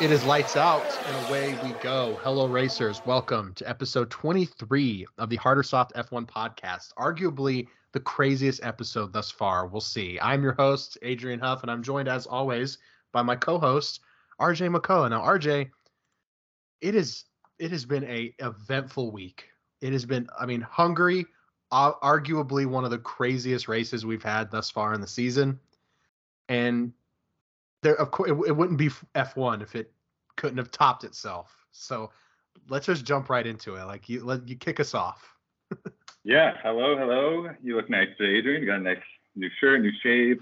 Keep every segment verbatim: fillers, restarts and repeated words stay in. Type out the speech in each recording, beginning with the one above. It is lights out and away we go. Hello, racers. Welcome to episode twenty-three of the Hard or Soft F one podcast. Arguably the craziest episode thus far. We'll see. I'm your host, Adrian Huff, and I'm joined, as always, by my co-host, R J McCohan. Now, R J, it is it has been a eventful week. It has been, I mean, Hungary, uh, arguably one of the craziest races we've had thus far in the season, and there, of course, it, it wouldn't be F one if it couldn't have topped itself. So let's just jump right into it. Like you, let you kick us off. Yeah. Hello. Hello. You look nice today, Adrian. You got a nice new shirt, new shave,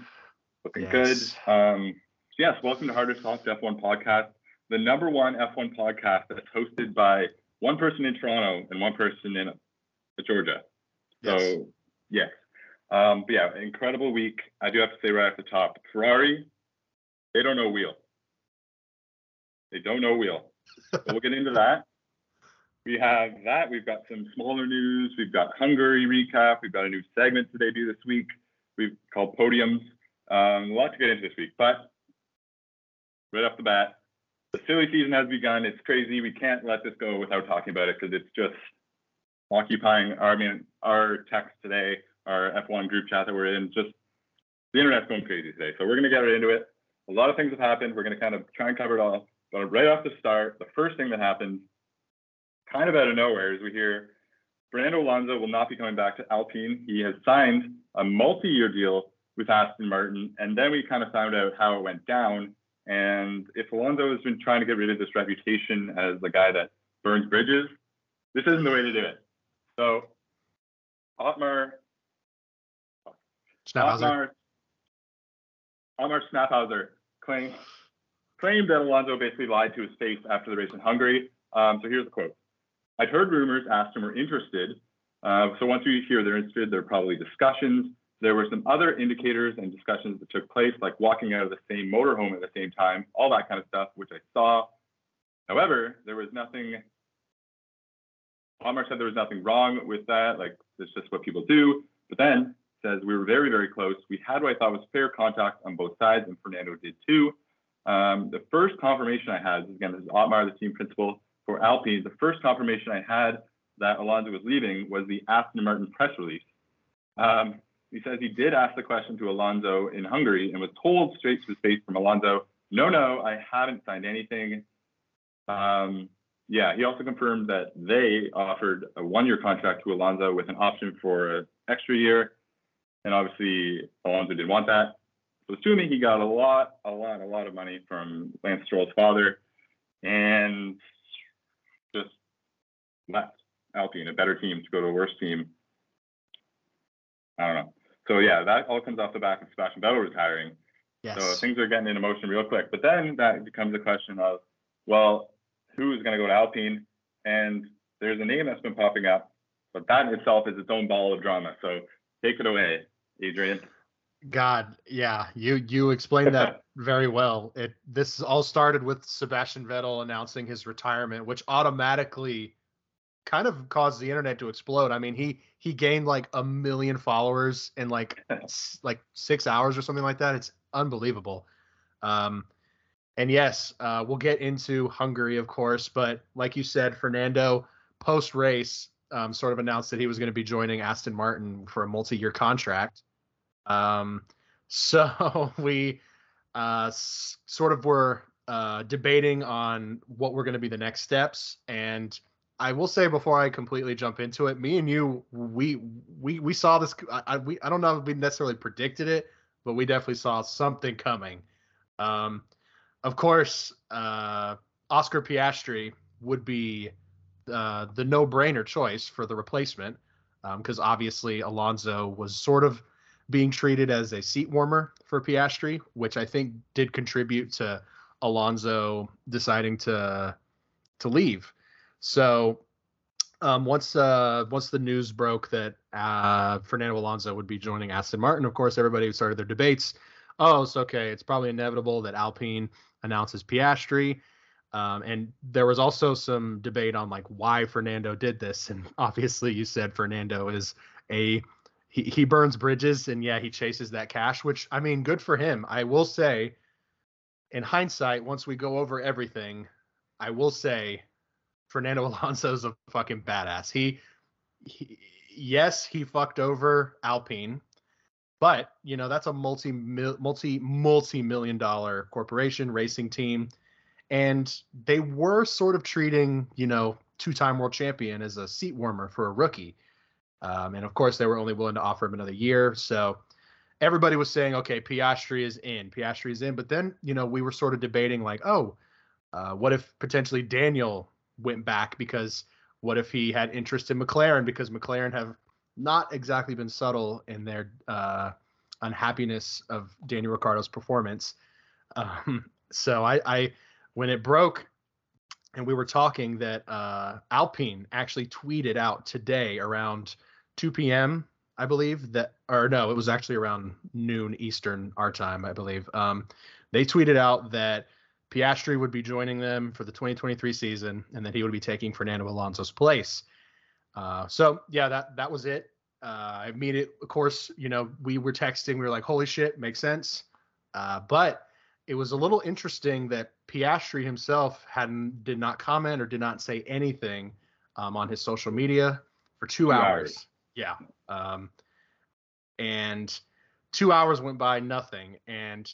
looking yes. good. Um, yes. Welcome to Hard or Soft F one podcast, the number one F one podcast that's hosted by one person in Toronto and one person in Georgia. So yes. yes. Um, but yeah, incredible week. I do have to say right at the top, Ferrari, They don't know wheel. They don't know wheel. So we'll get into that. We have that. We've got some smaller news. We've got Hungary recap. We've got a new segment today due this week. We've called Podiums. Um, a lot to get into this week. But right off the bat, the silly season has begun. It's crazy. We can't let this go without talking about it because it's just occupying our, I mean, our text today, our F one group chat that we're in. Just the internet's going crazy today. So we're going to get right into it. A lot of things have happened. We're going to kind of try and cover it all. But right off the start, the first thing that happened, kind of out of nowhere, is we hear Fernando Alonso will not be coming back to Alpine. He has signed a multi-year deal with Aston Martin. And then we kind of found out how it went down. And if Alonso has been trying to get rid of this reputation as the guy that burns bridges, this isn't the way to do it. So Otmar, Otmar, Otmar Szafnauer Claim, claimed that Alonso basically lied to his face after the race in Hungary. Um, so here's the quote. I'd heard rumors Aston were interested. Uh, so once you hear they're interested, there are probably discussions. There were some other indicators and discussions that took place, like walking out of the same motorhome at the same time, all that kind of stuff, which I saw. However, there was nothing. Omar said there was nothing wrong with that. Like, it's just what people do. But then says we were very, very close. We had what I thought was fair contact on both sides, and Fernando did too. Um, the first confirmation I had, again, this is Otmar, the team principal for Alpine. The first confirmation I had that Alonso was leaving was the Aston Martin press release. Um, he says he did ask the question to Alonso in Hungary and was told straight to his face from Alonso, no, no, I haven't signed anything. Um, yeah, he also confirmed that they offered a one-year contract to Alonso with an option for an extra year. And obviously, Alonso didn't want that. So assuming he got a lot, a lot, a lot of money from Lance Stroll's father and just left Alpine, a better team, to go to a worse team. I don't know. So, yeah, that all comes off the back of Sebastian Vettel retiring. Yes. So things are getting into motion real quick. But then that becomes a question of, well, who is going to go to Alpine? And there's a name that's been popping up, but that in itself is its own ball of drama. So take it away, Adrian. God, yeah, you you explained that very well. It this all started with Sebastian Vettel announcing his retirement, which automatically kind of caused the internet to explode. I mean, he he gained like a million followers in like like six hours or something like that. It's unbelievable. Um, and yes, uh, we'll get into Hungary, of course, but like you said, Fernando post race um, sort of announced that he was going to be joining Aston Martin for a multi-year contract. Um, so we, uh, s- sort of were, uh, debating on what were going to be the next steps. And I will say before I completely jump into it, me and you, we, we, we saw this, I, I we, I don't know if we necessarily predicted it, but we definitely saw something coming. Um, of course, uh, Oscar Piastri would be, uh, the no-brainer choice for the replacement. Um, cause obviously Alonso was sort of being treated as a seat warmer for Piastri, which I think did contribute to Alonso deciding to to leave. So um, once uh, once the news broke that uh, Fernando Alonso would be joining Aston Martin, of course, everybody started their debates. Oh, it's okay. It's probably inevitable that Alpine announces Piastri. Um, and there was also some debate on like why Fernando did this. And obviously you said Fernando is a He he burns bridges, and yeah, he chases that cash, which, I mean, good for him. I will say in hindsight, once we go over everything, I will say Fernando Alonso's a fucking badass. He, he yes, he fucked over Alpine, but, you know, that's a multi, multi, multi-million dollar corporation racing team. And they were sort of treating, you know, two-time world champion as a seat warmer for a rookie. Um, and, of course, they were only willing to offer him another year. So everybody was saying, okay, Piastri is in. Piastri is in. But then, you know, we were sort of debating like, oh, uh, what if potentially Daniel went back? Because what if he had interest in McLaren? Because McLaren have not exactly been subtle in their uh, unhappiness of Daniel Ricciardo's performance. Um, so I, I when it broke and we were talking that uh, Alpine actually tweeted out today around two p.m., I believe that, or no, it was actually around noon Eastern, our time, I believe. Um, they tweeted out that Piastri would be joining them for the twenty twenty-three season and that he would be taking Fernando Alonso's place. Uh, so, yeah, that that was it. Uh, I mean, it, of course, you know, we were texting. We were like, holy shit, makes sense. Uh, but it was a little interesting that Piastri himself hadn't did not comment or did not say anything um, on his social media for two, two hours. hours. Yeah. Um, and two hours went by, nothing. And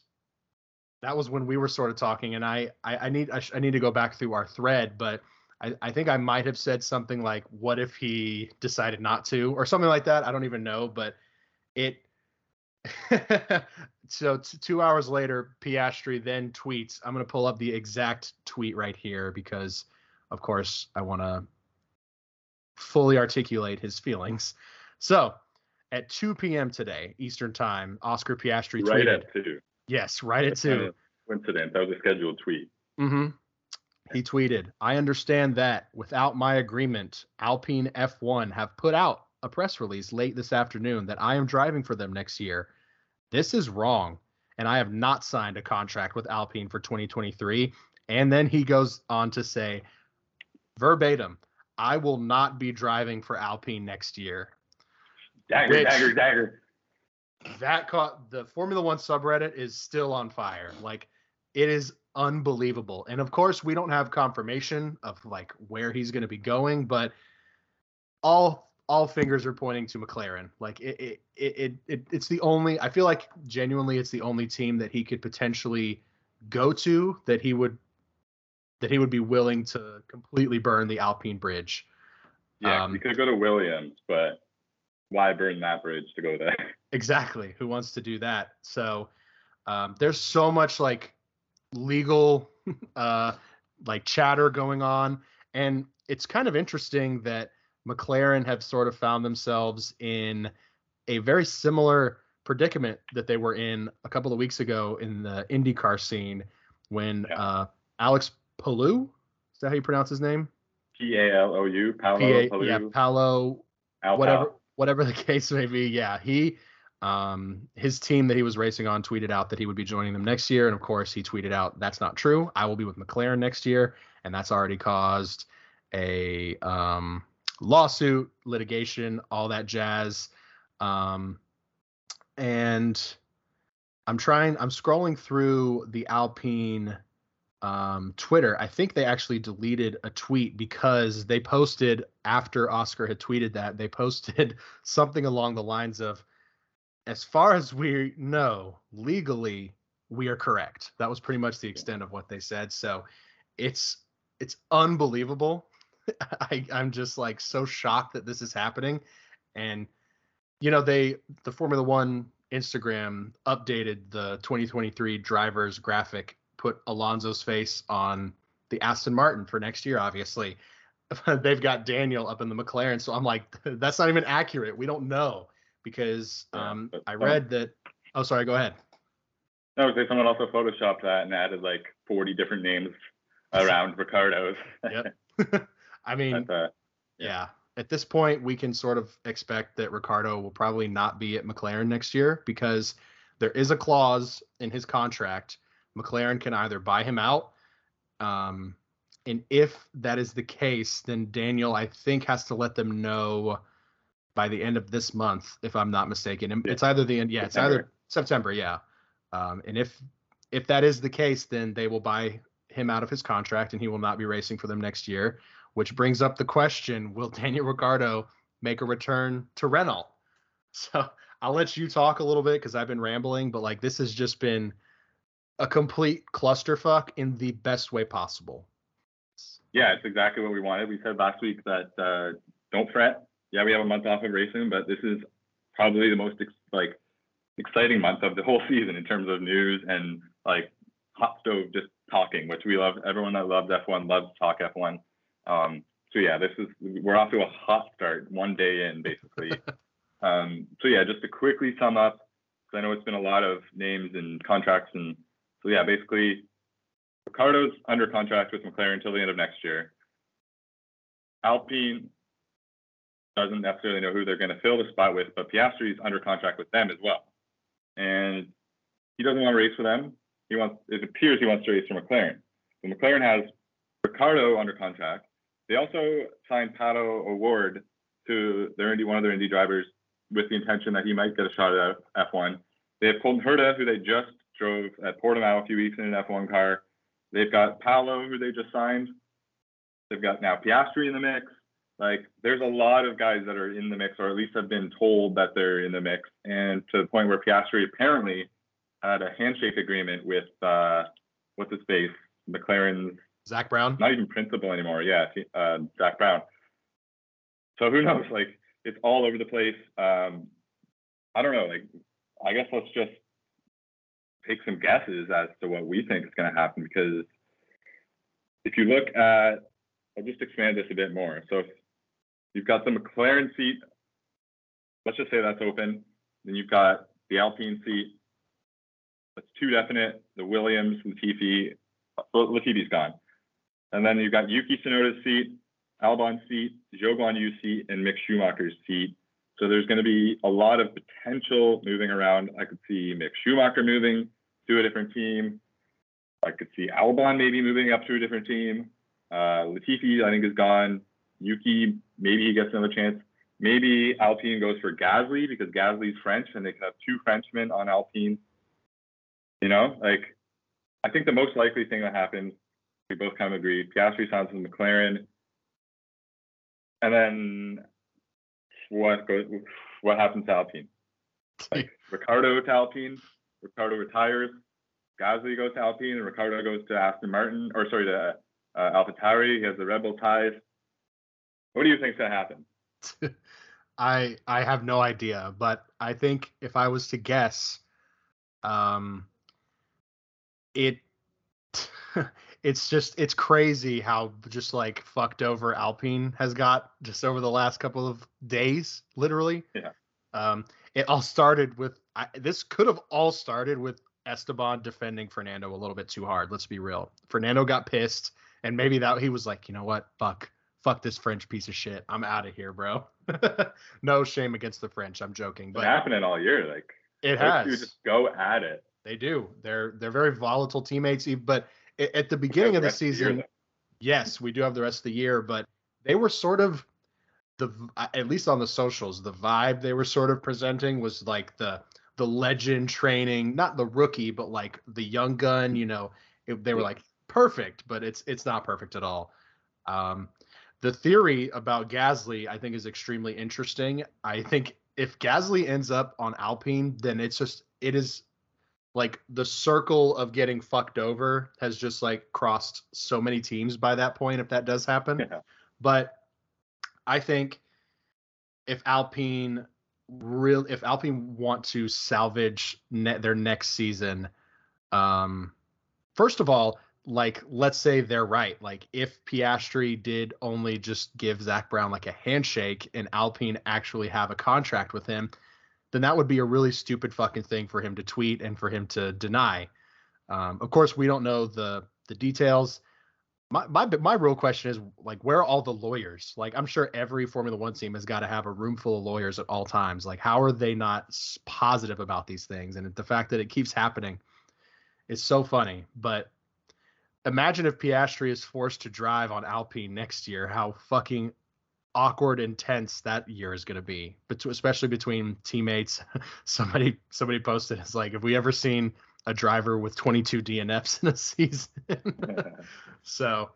that was when we were sort of talking. And I, I, I need I, I need to go back through our thread, but I, I think I might have said something like, what if he decided not to, or something like that. I don't even know, but it. So t- two hours later, Piastri then tweets. I'm going to pull up the exact tweet right here because, of course, I want to fully articulate his feelings. So at two p.m. today, Eastern time, Oscar Piastri tweeted. Right at two. Yes, right That's at two. Kind of coincidence. That was a scheduled tweet. Mm-hmm. He tweeted, I understand that without my agreement, Alpine F one have put out a press release late this afternoon that I am driving for them next year. This is wrong, and I have not signed a contract with Alpine for twenty twenty-three. And then he goes on to say, verbatim, I will not be driving for Alpine next year. Dagger, Which, dagger, dagger. That caught the Formula One subreddit is still on fire. Like, it is unbelievable. And, of course, we don't have confirmation of, like, where he's going to be going, but all All fingers are pointing to McLaren. Like it, it, it, it, it's the only. I feel like genuinely, it's the only team that he could potentially go to that he would, that he would be willing to completely burn the Alpine bridge. Yeah, um, he could go to Williams, but why burn that bridge to go there? Exactly. Who wants to do that? So um, there's so much like legal, uh, like chatter going on, and it's kind of interesting that McLaren have sort of found themselves in a very similar predicament that they were in a couple of weeks ago in the IndyCar scene when yeah. uh, Alex Palou, is that how you pronounce his name? P A L O U, Paolo, P A, Palou. Yeah, Paolo, Al-Pal. whatever whatever the case may be. Yeah, he, um, his team that he was racing on tweeted out that he would be joining them next year. And, of course, he tweeted out, that's not true. I will be with McLaren next year. And that's already caused a um, – lawsuit, litigation, all that jazz. Um, and I'm trying, I'm scrolling through the Alpine um, Twitter. I think they actually deleted a tweet because they posted, after Oscar had tweeted that, they posted something along the lines of, as far as we know, legally, we are correct. That was pretty much the extent of what they said. So it's, it's unbelievable. I, I'm just like so shocked that this is happening. And, you know, they, the Formula One Instagram updated the twenty twenty-three drivers graphic, put Alonso's face on the Aston Martin for next year, obviously. They've got Daniel up in the McLaren. So I'm like, that's not even accurate. We don't know because um, yeah, I read that. Oh, sorry. Go ahead. No, someone also Photoshopped that and added like forty different names around Ricardo's. Yep. I mean, uh, yeah. yeah, at this point, we can sort of expect that Ricardo will probably not be at McLaren next year because there is a clause in his contract. McLaren can either buy him out. Um, and if that is the case, then Daniel, I think, has to let them know by the end of this month, if I'm not mistaken. And yeah. It's either the end. Yeah, September. It's either September. Yeah. Um, and if if that is the case, then they will buy him out of his contract and he will not be racing for them next year, which brings up the question, will Daniel Ricciardo make a return to Renault? So I'll let you talk a little bit because I've been rambling, but like this has just been a complete clusterfuck in the best way possible. Yeah, it's exactly what we wanted. We said last week that uh, don't fret. Yeah, we have a month off of racing, but this is probably the most ex- like exciting month of the whole season in terms of news and like hot stove just talking, which we love. Everyone that loves F one loves to talk F one. Um, so yeah, this is we're off to a hot start one day in basically. um, so yeah, just to quickly sum up, because I know it's been a lot of names and contracts, and so yeah, basically Ricciardo's under contract with McLaren until the end of next year. Alpine doesn't necessarily know who they're going to fill the spot with, but Piastri's under contract with them as well, and he doesn't want to race for them. He wants. It appears he wants to race for McLaren. So McLaren has Ricciardo under contract. They also signed Pato O'Ward to their Indy, one of their Indy drivers, with the intention that he might get a shot at F one. They have Colton Herta, who they just drove at Portimao a few weeks in an F one car. They've got Palou, who they just signed. They've got now Piastri in the mix. Like, there's a lot of guys that are in the mix, or at least have been told that they're in the mix. And to the point where Piastri apparently had a handshake agreement with, uh, what's his face, McLaren's. Zach Brown? Not even principal anymore. Yeah, uh, Zach Brown. So who knows? Like, it's all over the place. Um, I don't know. Like, I guess let's just take some guesses as to what we think is going to happen, because if you look at, I'll just expand this a bit more. So if you've got the McLaren seat, let's just say that's open. Then you've got the Alpine seat. That's too definite. The Williams, Latifi, Latifi's gone. And then you've got Yuki Tsunoda's seat, Albon's seat, Zhou Guan Yu's seat, and Mick Schumacher's seat. So there's going to be a lot of potential moving around. I could see Mick Schumacher moving to a different team. I could see Albon maybe moving up to a different team. Uh, Latifi, I think, is gone. Yuki, maybe he gets another chance. Maybe Alpine goes for Gasly because Gasly's French and they could have two Frenchmen on Alpine. You know, like, I think the most likely thing that happens, we both kind of agree, Piastri signs with McLaren. And then what goes, what happens to Alpine? Like, Ricciardo to Alpine, Ricciardo retires, Gasly goes to Alpine, and Ricciardo goes to Aston Martin, or sorry, to uh, AlphaTauri. He has the Red Bull ties. What do you think's going to happen? I I have no idea, but I think if I was to guess, um, it it's just it's crazy how just like fucked over Alpine has got just over the last couple of days, literally. Yeah. Um, it all started with I, this could have all started with Esteban defending Fernando a little bit too hard. Let's be real. Fernando got pissed, and maybe that he was like, you know what, fuck, fuck this French piece of shit. I'm out of here, bro. No shame against the French. I'm joking. It's but happening all year, like it has. You just go at it. They do. They're they're very volatile teammates. But at the beginning of the season, of the year, yes, we do have the rest of the year. But they were sort of the, at least on the socials, the vibe they were sort of presenting was like the the legend training, not the rookie, but like the young gun. You know, it, they were like perfect, but it's it's not perfect at all. Um, the theory about Gasly, I think, is extremely interesting. I think if Gasly ends up on Alpine, then it's just it is. Like, the circle of getting fucked over has just, like, crossed so many teams by that point, if that does happen. Yeah. But I think if Alpine real, if Alpine want to salvage ne- their next season, um, first of all, like, let's say they're right. Like, if Piastri did only just give Zach Brown, like, a handshake and Alpine actually have a contract with him, then that would be a really stupid fucking thing for him to tweet and for him to deny. Um, of course, we don't know the the details. My, my my real question is, like, where are all the lawyers? Like, I'm sure every Formula One team has got to have a room full of lawyers at all times. Like, how are they not positive about these things? And the fact that it keeps happening is so funny. But imagine if Piastri is forced to drive on Alpine next year, how fucking awkward and tense that year is going to be, but especially between teammates. Somebody somebody posted, it's like, have we ever seen a driver with twenty-two D N Fs in a season. So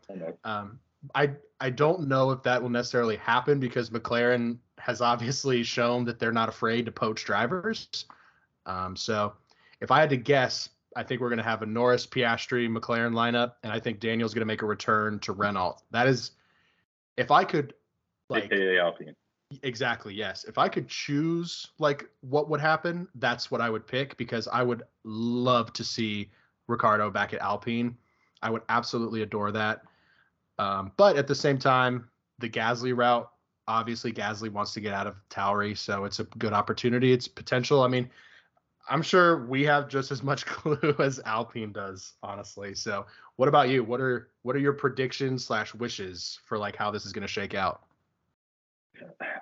um, I I don't know if that will necessarily happen, because McLaren has obviously shown that they're not afraid to poach drivers. Um, so if I had to guess, I think we're going to have a Norris, Piastri, McLaren lineup, and I think Daniel's going to make a return to Renault. That is, if I could, like, A K A Alpine. Exactly. Yes. If I could choose like what would happen, that's what I would pick, because I would love to see Ricciardo back at Alpine. I would absolutely adore that. Um, but at the same time, the Gasly route, obviously Gasly wants to get out of Tauri. So it's a good opportunity. It's potential. I mean, I'm sure we have just as much clue as Alpine does, honestly. So what about you? What are, what are your predictions slash wishes for like how this is going to shake out?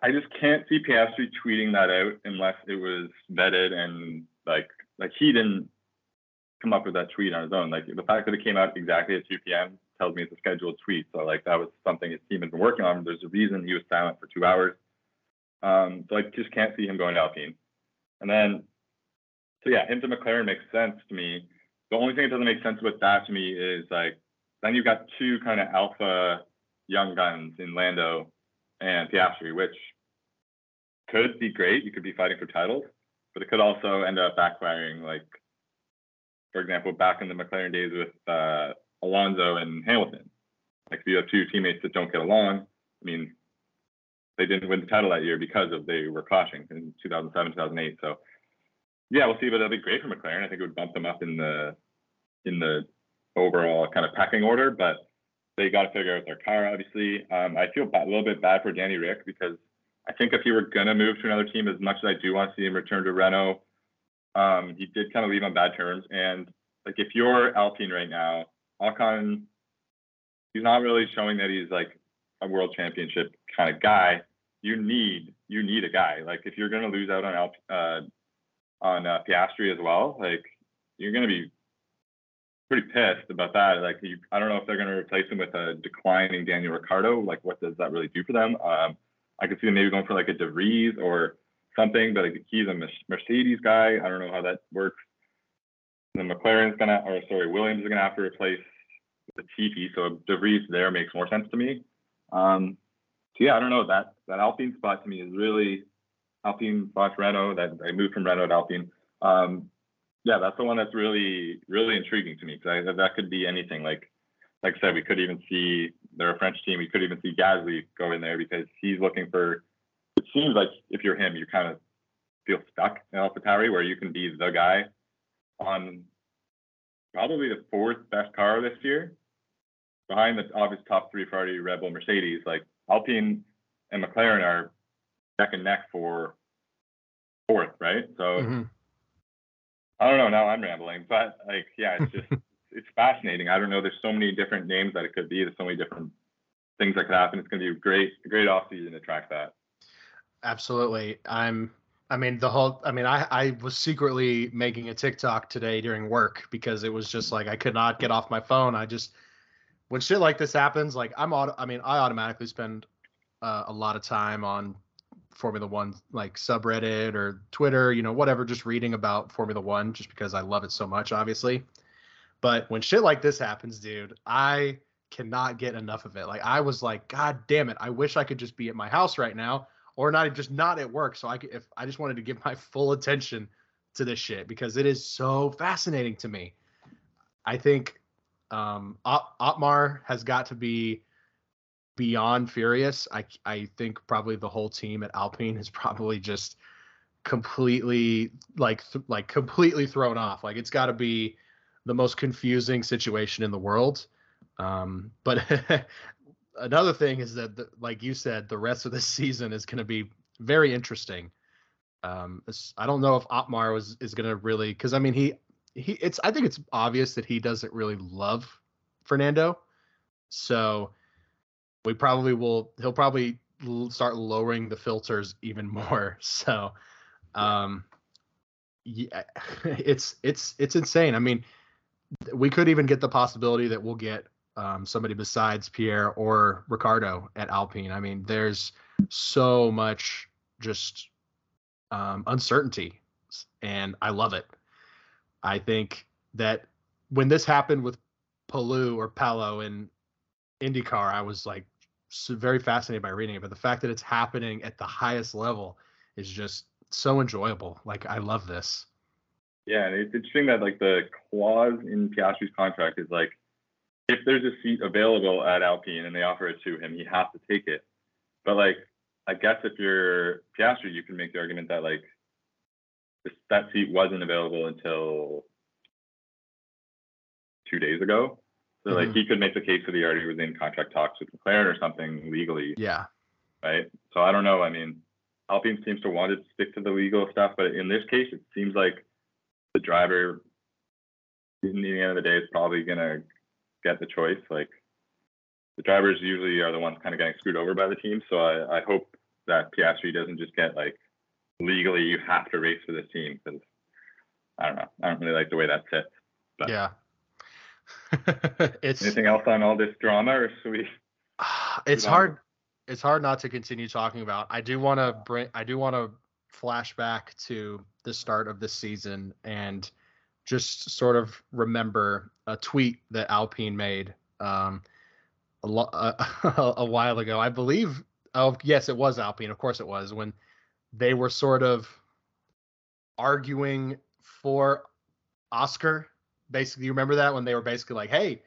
I just can't see Piastri tweeting that out unless it was vetted, and like like he didn't come up with that tweet on his own. Like the fact that it came out exactly at two p.m. tells me it's a scheduled tweet. So like that was something his team had been working on. There's a reason he was silent for two hours. Um, so I just can't see him going to Alpine. And then, so yeah, him to McLaren makes sense to me. The only thing that doesn't make sense with that to me is like, then you've got two kind of alpha young guns in Lando and Piastri, which could be great. You could be fighting for titles, but it could also end up backfiring. Like, for example, back in the McLaren days with uh, Alonso and Hamilton. Like, if you have two teammates that don't get along, I mean, they didn't win the title that year because of they were clashing in two thousand seven, two thousand eight. So, yeah, we'll see. But that'd be great for McLaren. I think it would bump them up in the in the overall kind of packing order, but they got to figure out their car, obviously. Um, I feel bad, a little bit bad for Danny Rick, because I think if he were going to move to another team, as much as I do want to see him return to Renault, um, he did kind of leave on bad terms. And like, if you're Alpine right now, Ocon, he's not really showing that he's like a world championship kind of guy. You need you need a guy. Like, if you're going to lose out on Alp- uh, on uh, Piastri as well, like you're going to be pretty pissed about that. Like, you, I don't know if they're going to replace him with a declining Daniel Ricciardo. Like, what does that really do for them? Um, I could see them maybe going for like a De Vries or something, but like, he's a Mercedes guy. I don't know how that works. And then McLaren's going to, or sorry, Williams is going to have to replace the Latifi. So De Vries there makes more sense to me. Um, so yeah, I don't know. That that Alpine spot to me is really Alpine slash Renault. That I moved from Renault to Alpine. Um, Yeah, that's the one that's really, really intriguing to me, because that could be anything. Like, like I said, we could even see they're a French team. We could even see Gasly go in there, because he's looking for. It seems like if you're him, you kind of feel stuck in AlphaTauri, where you can be the guy on probably the fourth best car this year, behind the obvious top three Ferrari, Red Bull, Mercedes. Like Alpine and McLaren are neck and neck for fourth, right? So. Mm-hmm. I don't know. Now I'm rambling, but like, yeah, it's just, it's fascinating. I don't know. There's so many different names that it could be. There's so many different things that could happen. It's going to be a great, great offseason to track that. Absolutely. I'm, I mean, the whole, I mean, I, I was secretly making a TikTok today during work, because it was just like, I could not get off my phone. I just, when shit like this happens, like I'm, auto, I mean, I automatically spend uh, a lot of time on Formula One, like subreddit or Twitter, you know, whatever, just reading about Formula One, just because I love it so much, obviously. But when shit like this happens, dude, I cannot get enough of it. Like, I was like, God damn it. I wish I could just be at my house right now, or not, just not at work. So I could, if I just wanted to give my full attention to this shit, because it is so fascinating to me. I think um, Ot- Otmar has got to be beyond furious. I I think probably the whole team at Alpine is probably just completely like th- like completely thrown off. Like, it's got to be the most confusing situation in the world. Um, but another thing is that, the, like you said, the rest of the season is going to be very interesting. Um, I don't know if Otmar was is going to really, because I mean he he it's I think it's obvious that he doesn't really love Fernando, so. We probably will. He'll probably l- start lowering the filters even more. So, um, yeah, it's it's it's insane. I mean, we could even get the possibility that we'll get um, somebody besides Pierre or Ricciardo at Alpine. I mean, there's so much just um, uncertainty, and I love it. I think that when this happened with Palou or Palou in IndyCar, I was like so very fascinated by reading it. But the fact that it's happening at the highest level is just so enjoyable. Like, I love this. Yeah, and it's interesting that like the clause in Piastri's contract is like, if there's a seat available at Alpine and they offer it to him, he has to take it. But like, I guess if you're Piastri, you can make the argument that like this, that seat wasn't available until two days ago. So mm-hmm. like he could make the case that he already was in contract talks with McLaren or something legally. Yeah. Right. So I don't know. I mean, Alpine seems to want to stick to the legal stuff, but in this case, it seems like the driver, in the end of the day, is probably gonna get the choice. Like, the drivers usually are the ones kind of getting screwed over by the team. So I, I hope that Piastri doesn't just get like, legally you have to race for this team, because I don't know, I don't really like the way that's hit. But yeah. It's anything else on all this drama, or should we? It's hard. It's hard not to continue talking about. I do want to bring. I do want to flash back to the start of this season and just sort of remember a tweet that Alpine made um, a, lo- a, a while ago. I believe, oh, yes, it was Alpine. Of course it was, when they were sort of arguing for Oscar. Basically, you remember that, when they were basically like, hey,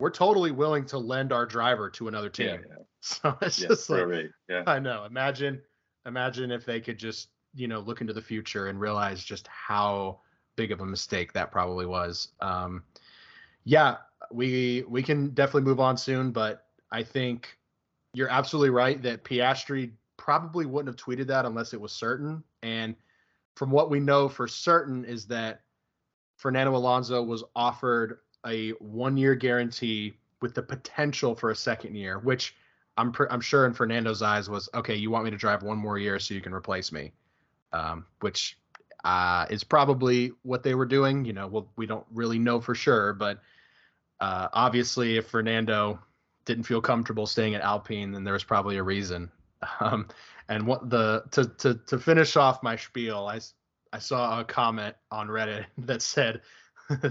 we're totally willing to lend our driver to another team. Yeah, yeah. So it's yeah, just like, right. yeah. I know. Imagine, imagine if they could just, you know, look into the future and realize just how big of a mistake that probably was. Um, yeah, we we can definitely move on soon, but I think you're absolutely right that Piastri probably wouldn't have tweeted that unless it was certain. And from what we know for certain is that Fernando Alonso was offered a one-year guarantee with the potential for a second year, which I'm pr- I'm sure in Fernando's eyes was, okay, you want me to drive one more year so you can replace me, um, which Uh, is probably what they were doing. You know, well, we don't really know for sure, but uh, obviously if Fernando didn't feel comfortable staying at Alpine, then there was probably a reason. Um, and what the to, to to finish off my spiel, I, I saw a comment on Reddit that said,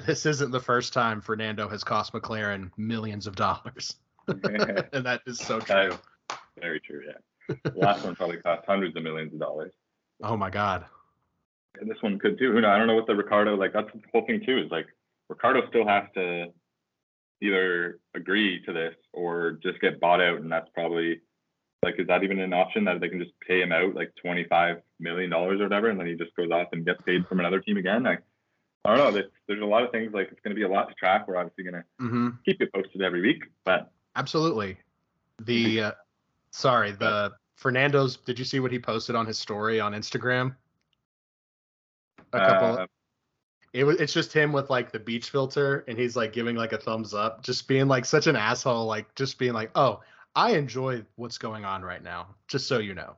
this isn't the first time Fernando has cost McLaren millions of dollars. And that is so true. Very true, yeah. The last one probably cost hundreds of millions of dollars. Oh, my God. And this one could too. You know, I don't know what the Ricardo, like that's the whole thing too, is like Ricardo still has to either agree to this or just get bought out. And that's probably like, is that even an option that they can just pay him out like twenty-five million dollars or whatever? And then he just goes off and gets paid from another team again. Like, I don't know. There's, there's a lot of things, like it's going to be a lot to track. We're obviously going to mm-hmm. keep you posted every week, but. Absolutely. The, uh, sorry, the Fernando's, did you see what he posted on his story on Instagram? A couple. Uh, it was. It's just him with like the beach filter, and he's like giving like a thumbs up, just being like such an asshole, like just being like, "Oh, I enjoy what's going on right now." Just so you know.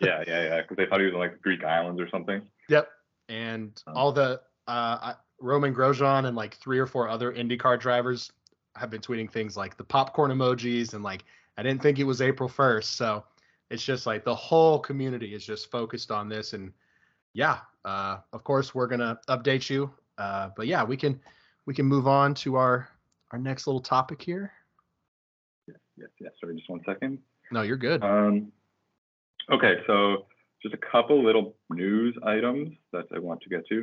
yeah, yeah, yeah. Because they thought he was in like Greek islands or something. Yep. And um, all the uh, Roman Grosjean and like three or four other IndyCar drivers have been tweeting things like the popcorn emojis and like, I didn't think it was April first. So it's just like the whole community is just focused on this. And yeah. Uh, of course, we're going to update you. Uh, but yeah, we can we can move on to our, our next little topic here. Yes, yes, yes. Sorry, just one second. No, you're good. Um, okay, so just a couple little news items that I want to get to.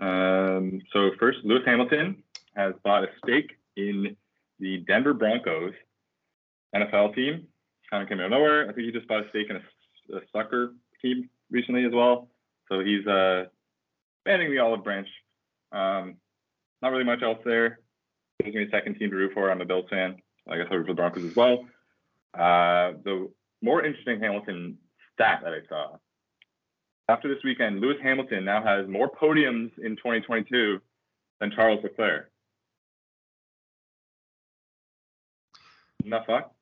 Um, so first, Lewis Hamilton has bought a stake in the Denver Broncos N F L team. Kind of came out of nowhere. I think he just bought a stake in a, a soccer team recently as well. So he's uh, expanding the olive branch. Um, not really much else there. Gives me a second team to root for. I'm a Bills fan. I guess I root for the Broncos as well. Uh, the more interesting Hamilton stat that I saw. After this weekend, Lewis Hamilton now has more podiums in twenty twenty-two than Charles Leclerc. Isn't that fucked?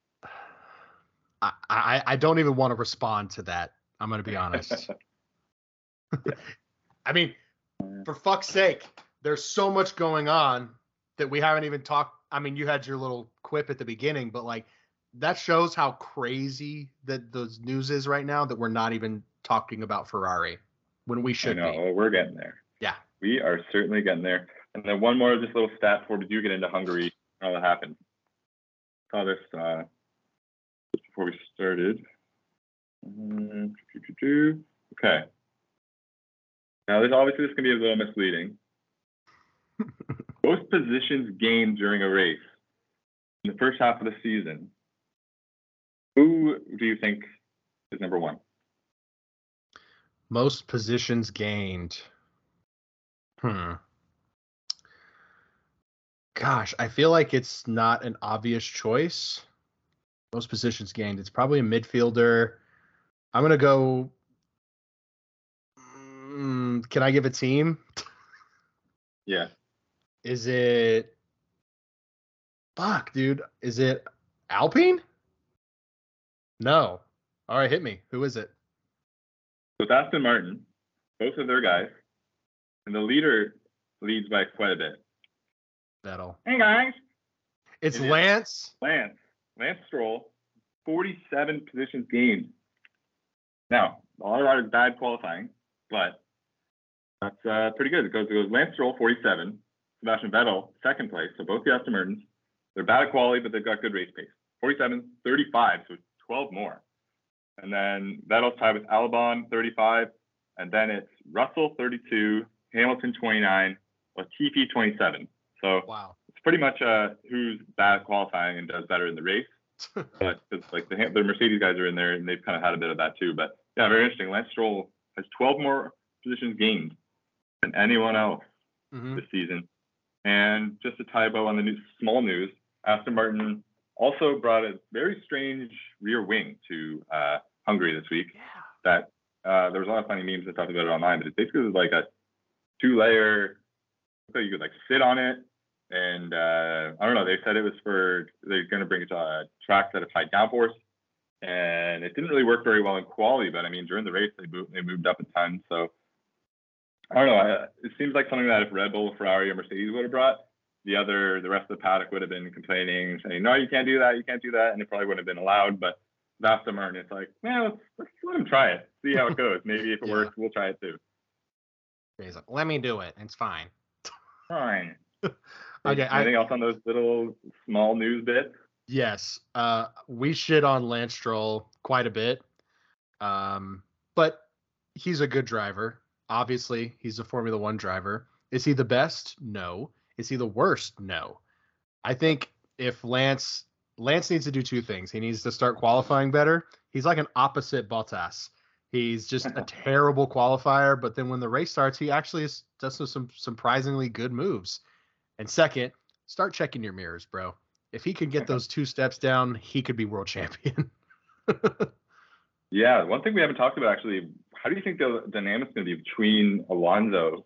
I, I, I don't even want to respond to that. I'm going to be honest. I mean, for fuck's sake, there's so much going on that we haven't even talked. I mean, you had your little quip at the beginning, but like that shows how crazy that the news is right now that we're not even talking about Ferrari when we should be. I know, be. We're getting there. Yeah. We are certainly getting there. And then one more just little stat before we do get into Hungary, how that happened. Saw this uh, just before we started. Okay. Now, this obviously this can be a little misleading. Most positions gained during a race in the first half of the season. Who do you think is number one? Most positions gained. Hmm. Gosh, I feel like it's not an obvious choice. Most positions gained. It's probably a midfielder. I'm going to go. Um, can I give a team? Yeah. Is it. Fuck, dude. Is it Alpine? No. All right, hit me. Who is it? So it's Aston Martin, both of their guys, and the leader leads by quite a bit. Vettel. Hey, guys. It's it Lance. Lance. Lance Stroll, forty-seven positions gained. Now, all around is bad qualifying, but that's uh, pretty good. It goes, it goes Lance Stroll, forty-seven. Sebastian Vettel, second place. So both the Aston Martins. They're bad at quality, but they've got good race pace. forty-seven, thirty-five, so twelve more. And then Vettel's tied with Albon, thirty-five. And then it's Russell, thirty-two. Hamilton, twenty-nine. Latifi, twenty-seven. So wow. It's pretty much uh, who's bad at qualifying and does better in the race. But it's like the, the Mercedes guys are in there, and they've kind of had a bit of that too. But yeah, very interesting. Lance Stroll has twelve more positions gained than anyone else mm-hmm. this season. And just a tie bow on the news, small news, Aston Martin also brought a very strange rear wing to uh, Hungary this week. Yeah. That uh, there was a lot of funny memes and stuff about it online, but it basically was like a two-layer. So you could like sit on it, and uh, I don't know. They said it was for they're going to bring it to a track that has high downforce, and it didn't really work very well in quality. But I mean, during the race, they moved, they moved up a ton. So I don't know. I, it seems like something that if Red Bull, Ferrari, or Mercedes would have brought, the other the rest of the paddock would have been complaining, saying, "No, you can't do that. You can't do that," and it probably wouldn't have been allowed. But with Aston Martin, it's like, well, let's, let's let them try it, see how it goes. Maybe if it yeah. works, we'll try it too. He's like, "Let me do it. It's fine." Fine. Okay. Anything I, else on those little small news bits? Yes. Uh, we shit on Lance Stroll quite a bit, um, but he's a good driver. Obviously, he's a Formula One driver. Is he the best? No. Is he the worst? No. I think if Lance Lance needs to do two things. He needs to start qualifying better. He's like an opposite Bottas. He's just a terrible qualifier, but then when the race starts, he actually does some surprisingly good moves. And second, start checking your mirrors, bro. If he could get those two steps down, he could be world champion. Yeah, one thing we haven't talked about, actually, how do you think the dynamic's going to be between Alonso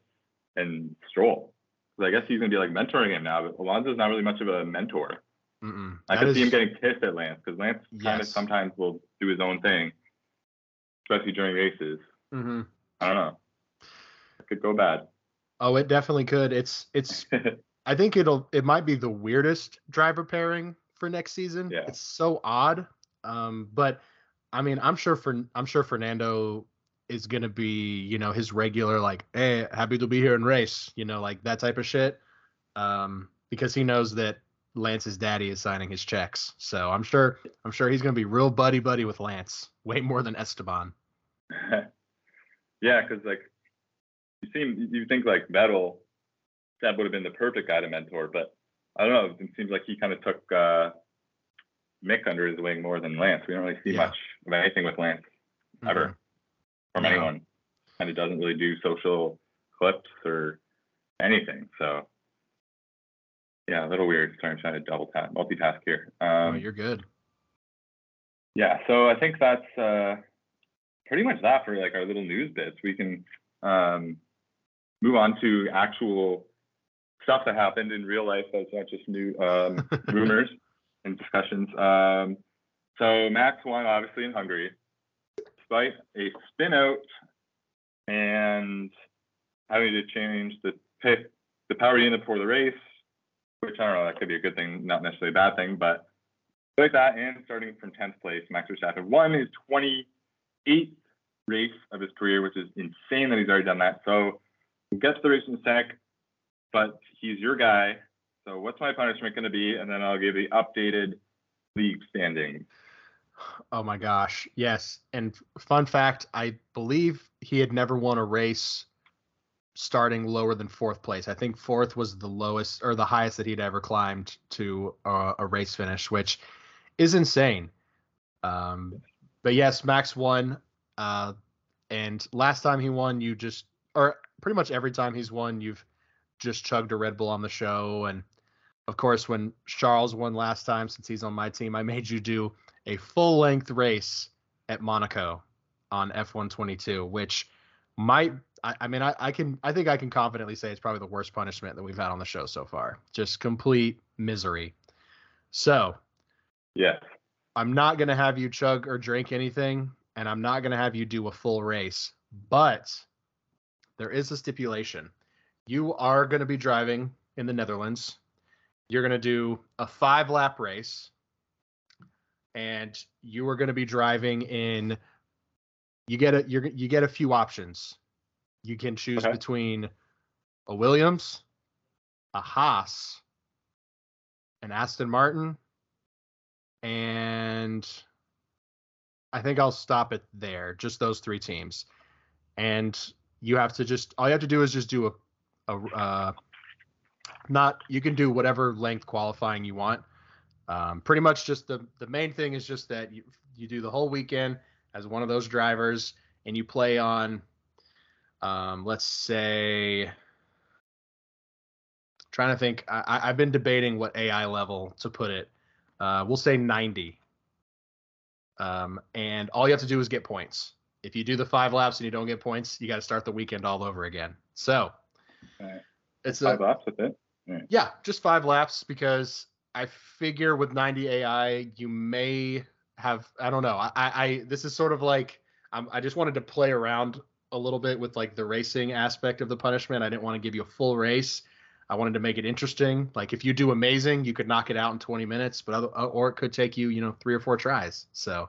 and Stroll? Because I guess he's going to be like mentoring him now, but Alonso's not really much of a mentor. Mm-mm. I could is... see him getting pissed at Lance, because Lance yes. kind of sometimes will do his own thing. Especially during races. Mm-hmm. I don't know. It could go bad. Oh, it definitely could. It's it's. I think it'll it might be the weirdest driver pairing for next season. Yeah. It's so odd. Um, but I mean, I'm sure for I'm sure Fernando is gonna be, you know, his regular like, hey, happy to be here and race, you know, like that type of shit. Um, because he knows that Lance's daddy is signing his checks, so I'm sure I'm sure he's gonna be real buddy buddy with Lance, way more than Esteban. Yeah, because like you seem you think like Vettel, that would have been the perfect guy to mentor, but I don't know. It seems like he kind of took uh, Mick under his wing more than Lance. We don't really see yeah. much of anything with Lance ever mm-hmm. from yeah. anyone, and it doesn't really do social clips or anything. So. Yeah, a little weird. Sorry, I'm trying to double tap, multitask here. Um, oh, you're good. Yeah, so I think that's uh, pretty much that for like our little news bits. We can um, move on to actual stuff that happened in real life that's not just new um, rumors and discussions. Um, so Max won, obviously, in Hungary, despite a spin out and having to change the pit, the power unit for the race. Which, I don't know, that could be a good thing, not necessarily a bad thing, but like that, and starting from tenth place, Max Verstappen won his twenty-eighth race of his career, which is insane that he's already done that. So, we'll get to the race in a sec. but he's your guy. So what's my punishment going to be? And then I'll give the updated league standings. Oh my gosh. Yes. And fun fact, I believe he had never won a race starting lower than fourth place. I think fourth was the lowest or the highest that he'd ever climbed to a, a race finish, which is insane. Um, but yes, Max won. Uh, and last time he won, you just, or pretty much every time he's won, you've just chugged a Red Bull on the show. And of course, when Charles won last time, since he's on my team, I made you do a full length race at Monaco on F one twenty-two, which might, I, I mean, I, I can, I think I can confidently say it's probably the worst punishment that we've had on the show so far. Just complete misery. So yeah, I'm not going to have you chug or drink anything, and I'm not going to have you do a full race, but there is a stipulation. You are going to be driving in the Netherlands. You're going to do a five lap race, and you are going to be driving in, you get a, you're, you get a few options. You can choose okay. between a Williams, a Haas, an Aston Martin, and I think I'll stop it there. Just those three teams. And you have to just, all you have to do is just do a, a uh, not, you can do whatever length qualifying you want. Um, pretty much just the, the main thing is just that you, you do the whole weekend as one of those drivers, and you play on, um, let's say, I'm trying to think, I, I've been debating what A I level to put it. Uh, we'll say ninety. Um, and all you have to do is get points. If you do the five laps and you don't get points, you got to start the weekend all over again. So right. it's five a, laps with it. Right. Yeah, just five laps, because I figure with ninety A I, you may have, I don't know. I, I this is sort of like, I'm, I just wanted to play around a little bit with like the racing aspect of the punishment. I didn't want to give you a full race. I wanted to make it interesting. Like if you do amazing, you could knock it out in twenty minutes, but other, or it could take you, you know, three or four tries. So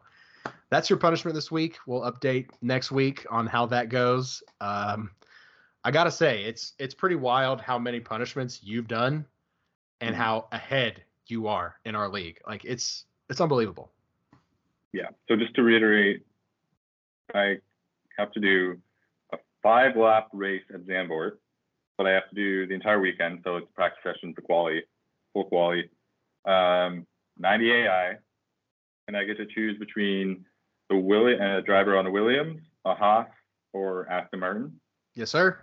that's your punishment this week. We'll update next week on how that goes. Um, I gotta say, it's it's pretty wild how many punishments you've done and how ahead you are in our league. Like it's it's unbelievable. Yeah. So just to reiterate, I have to do a five lap race at Zandvoort, but I have to do the entire weekend. So it's a practice session for quality, full quality, um, ninety A I. And I get to choose between the Willi- a driver on a Williams, a Haas, or Aston Martin. Yes, sir.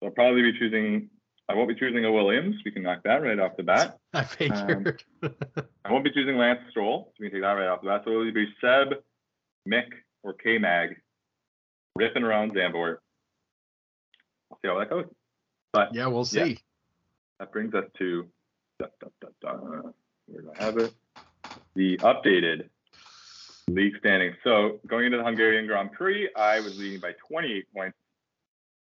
So I'll probably be choosing, I won't be choosing a Williams. We can knock that right off the bat. I figured. Um, I won't be choosing Lance Stroll. So we can take that right off the bat. So it'll be Seb, Mick, or K-Mag ripping around Zandvoort. We'll see how that goes. But yeah, we'll see. Yeah, that brings us to da, da, da, da. Where do I have it? The updated league standings. So going into the Hungarian Grand Prix, I was leading by twenty-eight points.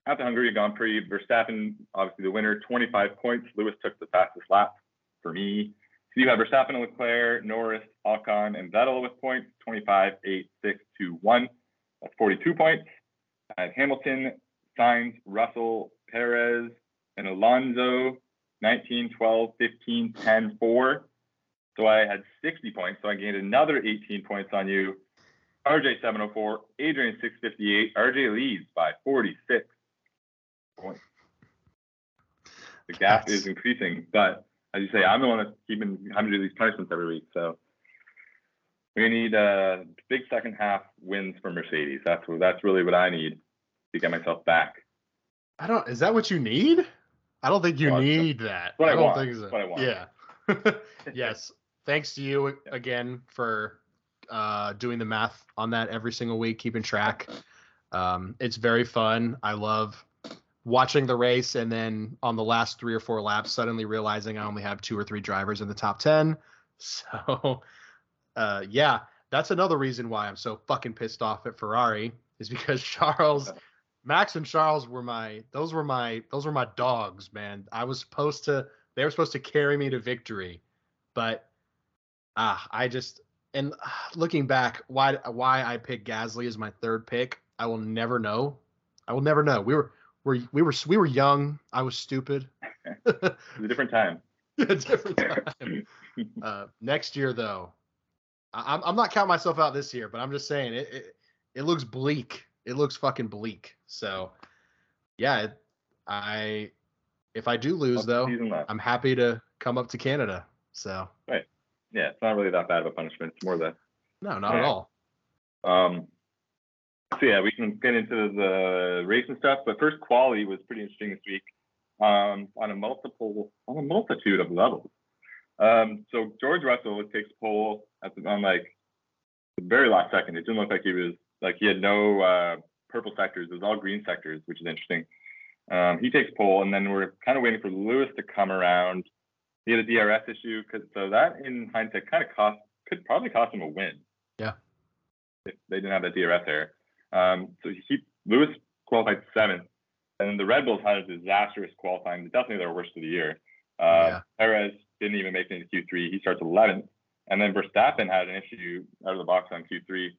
At the Hungarian Grand Prix, Verstappen, obviously the winner, twenty-five points. Lewis took the fastest lap for me. So you have Verstappen, Leclerc, Norris, Ocon, and Vettel with points, twenty-five, eight, six, two, one. That's forty-two points. I have Hamilton, Sainz, Russell, Perez, and Alonso, nineteen, twelve, fifteen, ten, four. So I had sixty points. So I gained another eighteen points on you. R J seven oh four, Adrian six fifty-eight. R J leads by forty-six points. The gap That's... is increasing, but as you say, I'm the one that's keeping having to do these punishments every week. So we need a uh, big second half wins for Mercedes. That's that's really what I need to get myself back. I don't. Is that what you need? I don't think you well, need that. What I, I don't want. think so. What I want. Yeah. Yes. Thanks to you again for uh, doing the math on that every single week, keeping track. Um, it's very fun. I love watching the race, and then on the last three or four laps, suddenly realizing I only have two or three drivers in the top ten. So, uh, yeah, that's another reason why I'm so fucking pissed off at Ferrari, is because Charles. Max and Charles were my, those were my, those were my dogs, man. I was supposed to, they were supposed to carry me to victory, but ah, I just, and looking back, why, why I picked Gasly as my third pick, I will never know. I will never know. We were, we, we were, we were young. I was stupid. It was a different time. A different time. Uh, next year, though, I, I'm not counting myself out this year, but I'm just saying it, it, it looks bleak. It looks fucking bleak. So, yeah, it, I if I do lose, though, I'm happy to come up to Canada. So right. Yeah, it's not really that bad of a punishment. It's more the no, not yeah. at all. Um, so, yeah, we can get into the race and stuff. But first, quali was pretty interesting this week um, on a multiple on a multitude of levels. Um, so George Russell takes pole at the, on like the very last second. It didn't look like he was like he had no uh, purple sectors. It was all green sectors, which is interesting. Um, he takes pole, and then we're kind of waiting for Lewis to come around. He had a D R S issue, cause, so that in hindsight kind of cost could probably cost him a win. Yeah, if they didn't have that D R S error. Um, so he Lewis qualified seventh, and then the Red Bulls had a disastrous qualifying, definitely their worst of the year. Uh, yeah. Perez didn't even make it into Q three. He starts eleventh, and then Verstappen had an issue out of the box on Q three,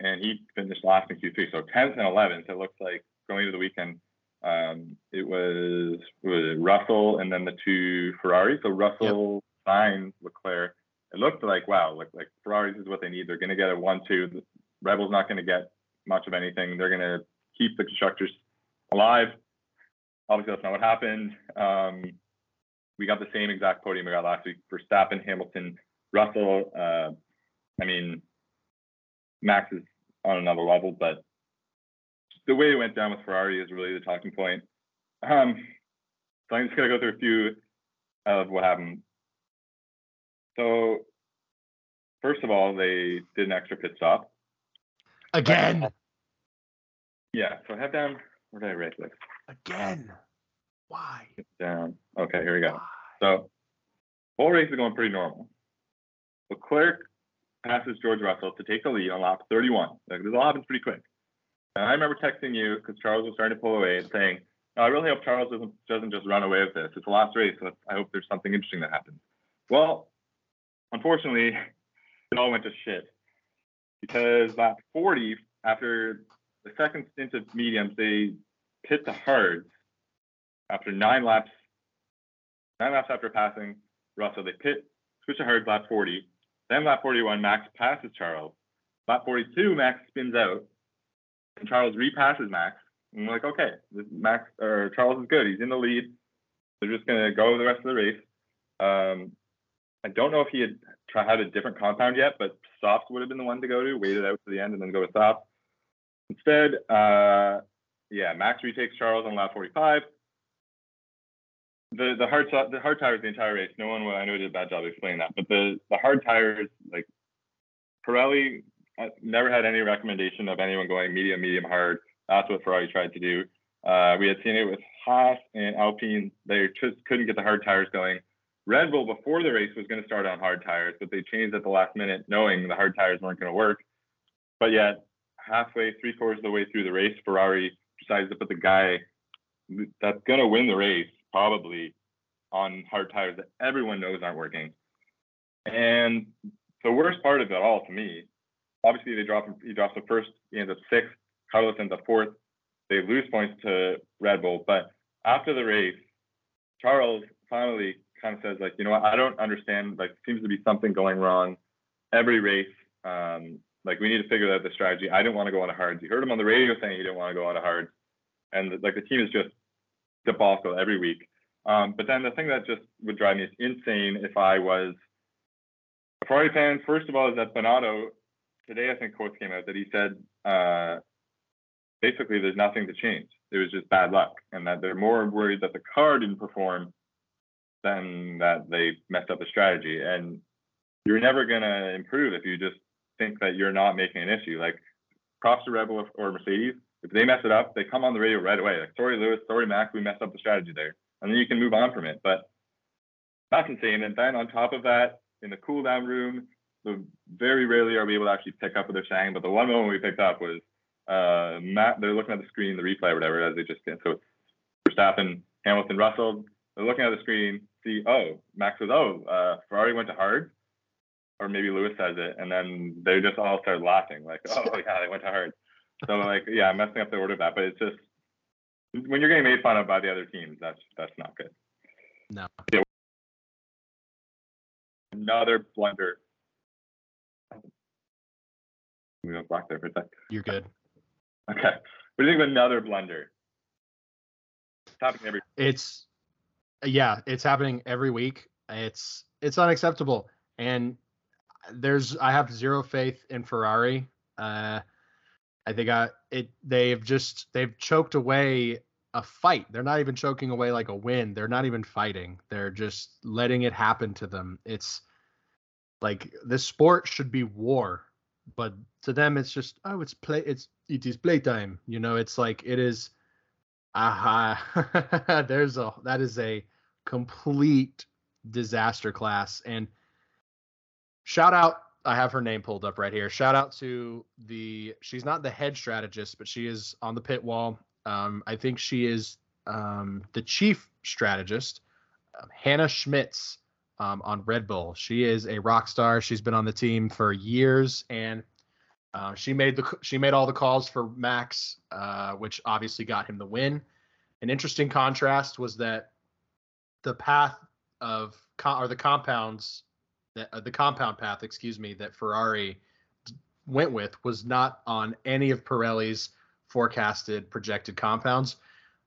and he finished last in Q three. So tenth and eleventh. It looks like going into the weekend. Um, it was, was it Russell and then the two Ferraris. So Russell, yep. Sainz, Leclerc. It looked like, wow, like, like Ferraris is what they need. They're going to get a one two. The Rebels not going to get much of anything. They're going to keep the constructors alive. Obviously, that's not what happened. Um, we got the same exact podium we got last week. Verstappen, Hamilton, Russell. Uh, I mean, Max is on another level, but the way it went down with Ferrari is really the talking point. Um, so I'm just going to go through a few of what happened. So, first of all, they did an extra pit stop. Again. But, yeah. So I have down. Where did I write this? Again. Why? Down. Okay, here we go. Why? So, whole race is going pretty normal. Leclerc passes George Russell to take the lead on lap thirty-one. Like, this all happens pretty quick. And I remember texting you because Charles was starting to pull away and saying, no, I really hope Charles doesn't, doesn't just run away with this. It's the last race, so I hope there's something interesting that happens. Well, unfortunately, it all went to shit. Because lap forty, after the second stint of mediums, they pit the hards. After nine laps, nine laps after passing Russell, they pit, switch to hards lap forty. Then lap forty-one, Max passes Charles. Lap forty-two, Max spins out. And Charles repasses Max. And we're like, okay, this Max or Charles is good. He's in the lead. They're just gonna go the rest of the race. Um, I don't know if he had tried had a different compound yet, but soft would have been the one to go to. Wait it out to the end and then go to soft. Instead, uh, yeah, Max retakes Charles on lap forty-five. The the hard the hard tires the entire race. No one will. I know I did a bad job of explaining that, but the the hard tires like Pirelli. I never had any recommendation of anyone going medium, medium, hard. That's what Ferrari tried to do. Uh, we had seen it with Haas and Alpine. They just couldn't get the hard tires going. Red Bull, before the race, was going to start on hard tires, but they changed at the last minute, knowing the hard tires weren't going to work. But yet, halfway, three-quarters of the way through the race, Ferrari decides to put the guy that's going to win the race, probably, on hard tires that everyone knows aren't working. And the worst part of it all, to me, obviously, they drop him. He drops the first. He ends up sixth. Carlos ends up fourth. They lose points to Red Bull. But after the race, Charles finally kind of says, like, you know what? I don't understand. Like, seems to be something going wrong every race. Um, like, we need to figure out the strategy. I didn't want to go on a hard. You heard him on the radio saying he didn't want to go on a hard. And like the team is just debacle every week. Um, but then the thing that just would drive me insane if I was a Ferrari fan, first of all, is that Bonato. Today, I think quotes came out that he said, uh, basically, there's nothing to change. It was just bad luck, and that they're more worried that the car didn't perform than that they messed up the strategy. And you're never going to improve if you just think that you're not making an issue. Like, props to Red Bull or Mercedes. If they mess it up, they come on the radio right away. Like, sorry, Lewis, sorry, Max, we messed up the strategy there. And then you can move on from it. But that's insane. And then on top of that, in the cool-down room, so very rarely are we able to actually pick up what they're saying, but the one moment we picked up was uh, Matt, they're looking at the screen, the replay, or whatever, as they just did. So Verstappen, Hamilton, Russell, they're looking at the screen, see, oh, Max says, oh, uh, Ferrari went to hard, or maybe Lewis says it, and then they just all started laughing, like, oh, yeah, they went to hard. So, like, yeah, I'm messing up the order of that, but it's just, when you're getting made fun of by the other teams, that's that's not good. No. Yeah. Another blunder. I'm going to block there for a sec. You're good. Okay. What do you think of another blunder? It's happening every It's yeah, it's happening every week. It's it's unacceptable. And there's I have zero faith in Ferrari. Uh I think I it they've just they've choked away a fight. They're not even choking away like a win. They're not even fighting. They're just letting it happen to them. It's like this sport should be war, but to them it's just oh it's play it's it is playtime. You know, it's like it is aha. There's a that is a complete disaster class. And shout out, I have her name pulled up right here. Shout out to the she's not the head strategist, but she is on the pit wall. Um, I think she is um, the chief strategist, um, Hannah Schmitz um, on Red Bull. She is a rock star. She's been on the team for years, and uh, she made the she made all the calls for Max, uh, which obviously got him the win. An interesting contrast was that the path of or the compounds that uh, the compound path, excuse me, that Ferrari went with was not on any of Pirelli's forecasted projected compounds,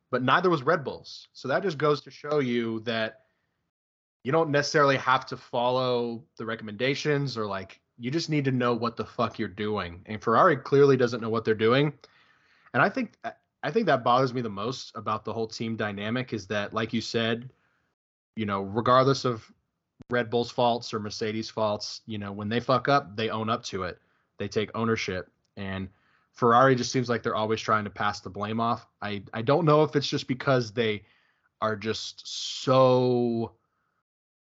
but neither was Red Bull's. So that just goes to show you that you don't necessarily have to follow the recommendations, or like you just need to know what the fuck you're doing. And Ferrari clearly doesn't know what they're doing. And I think I think that bothers me the most about the whole team dynamic is that, like you said, you know, regardless of Red Bull's faults or Mercedes' faults, you know, when they fuck up, they own up to it. They take ownership. And Ferrari just seems like they're always trying to pass the blame off. I, I don't know if it's just because they are just so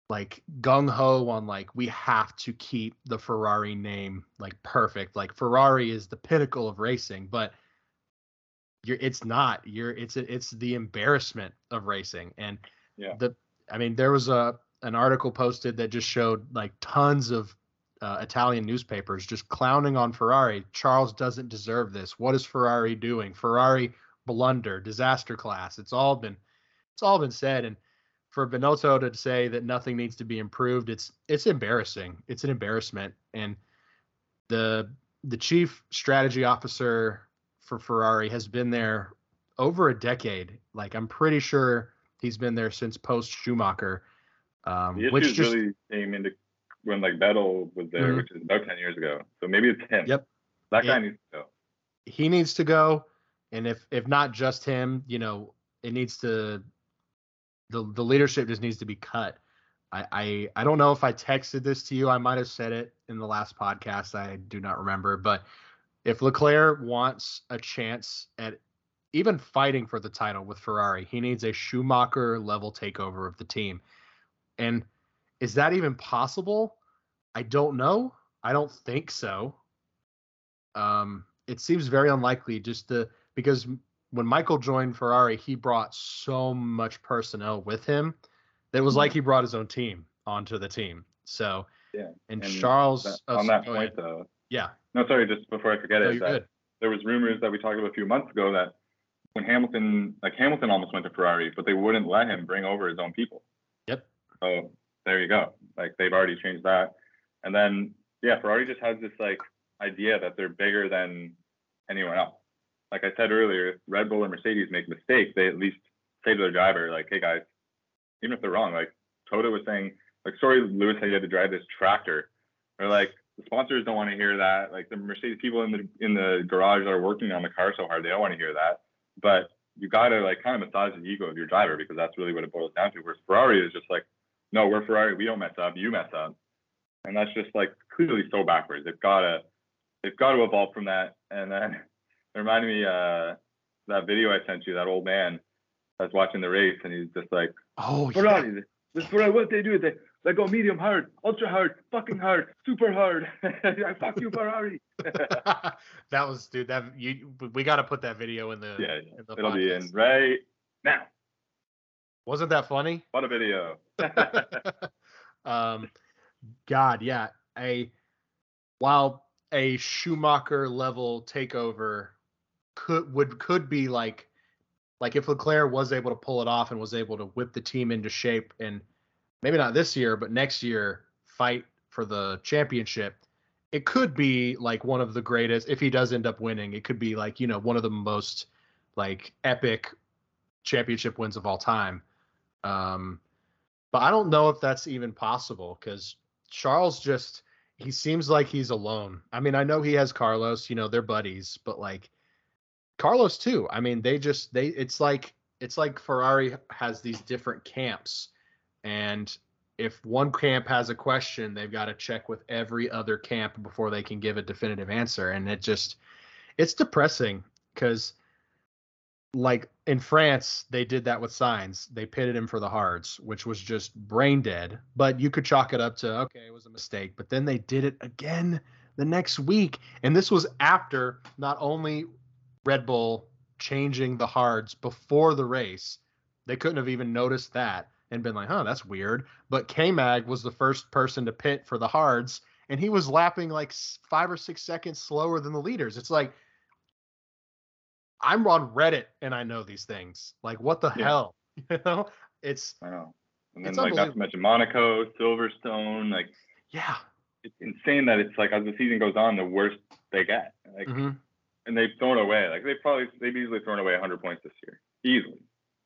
like gung-ho on like we have to keep the Ferrari name like perfect. Like Ferrari is the pinnacle of racing, but you're it's not. You're it's it's the embarrassment of racing. And yeah. the I mean there was a an article posted that just showed like tons of Uh, Italian newspapers just clowning on Ferrari. Charles doesn't deserve this. What is Ferrari doing? Ferrari blunder, disaster class. It's all been, it's all been said. And for Binotto to say that nothing needs to be improved, it's it's embarrassing. It's an embarrassment. And the the chief strategy officer for Ferrari has been there over a decade. Like I'm pretty sure he's been there since post Schumacher. Um, the which just really came into when like Vettel was there, mm-hmm. which is about ten years ago. So maybe it's him. Yep. That guy yeah. needs to go. He needs to go. And if, if not just him, you know, it needs to, the, the leadership just needs to be cut. I, I, I don't know if I texted this to you. I might've said it in the last podcast. I do not remember, but if Leclerc wants a chance at even fighting for the title with Ferrari, he needs a Schumacher level takeover of the team. And is that even possible? I don't know. I don't think so. Um, it seems very unlikely just to, because when Michael joined Ferrari, he brought so much personnel with him that it was like he brought his own team onto the team. So, yeah. and, and Charles... That, on oh, that point, ahead. though. Yeah. No, sorry, just before I forget no, it. That there was rumors that we talked about a few months ago that when Hamilton, like Hamilton almost went to Ferrari, but they wouldn't let him bring over his own people. Yep. So... there you go. Like they've already changed that. And then, yeah, Ferrari just has this like idea that they're bigger than anyone else. Like I said earlier, if Red Bull and Mercedes make a mistake, they at least say to their driver, like, hey guys, even if they're wrong, like Toto was saying, like, sorry, Lewis, how you had to drive this tractor. Or like the sponsors don't want to hear that. Like the Mercedes people in the in the garage that are working on the car so hard, they don't want to hear that. But you gotta like kind of massage the ego of your driver because that's really what it boils down to. Whereas Ferrari is just like, no, we're Ferrari, we don't mess up, you mess up. And that's just like clearly so backwards. They've gotta they've gotta evolve from that. And then it reminded me uh that video I sent you, that old man that's watching the race and he's just like, oh Ferrari, yeah. this Ferrari, what they do is they, they go medium hard, ultra hard, fucking hard, super hard. I fuck you, Ferrari. That was dude, that you we gotta put that video in the yeah, yeah. In the it'll podcast. Be in right now. Wasn't that funny? What a video. um, God, yeah. A while a Schumacher level takeover could would could be like Like if Leclerc was able to pull it off and was able to whip the team into shape, and maybe not this year, but next year fight for the championship, it could be like one of the greatest, if he does end up winning, it could be like, you know, one of the most like epic championship wins of all time. Um, but I don't know if that's even possible, because Charles just, he seems like he's alone. I mean, I know he has Carlos, you know, they're buddies, but like Carlos too. I mean, they just, they, it's like, it's like Ferrari has these different camps, and if one camp has a question, they've got to check with every other camp before they can give a definitive answer. And it just, it's depressing, because like in France, they did that with Sainz. They pitted him for the hards, which was just brain dead, but you could chalk it up to, okay, it was a mistake, but then they did it again the next week. And this was after not only Red Bull changing the hards before the race, they couldn't have even noticed that and been like, huh, that's weird. But K-Mag was the first person to pit for the hards, and he was lapping like five or six seconds slower than the leaders. It's like, I'm on Reddit and I know these things. Like, what the yeah. hell? You know, it's. I know. And then, like, not to mention Monaco, Silverstone. Like, yeah, it's insane that it's like as the season goes on, the worse they get. Like, mm-hmm. and they've thrown away. Like, they probably they've easily thrown away one hundred points this year, easily.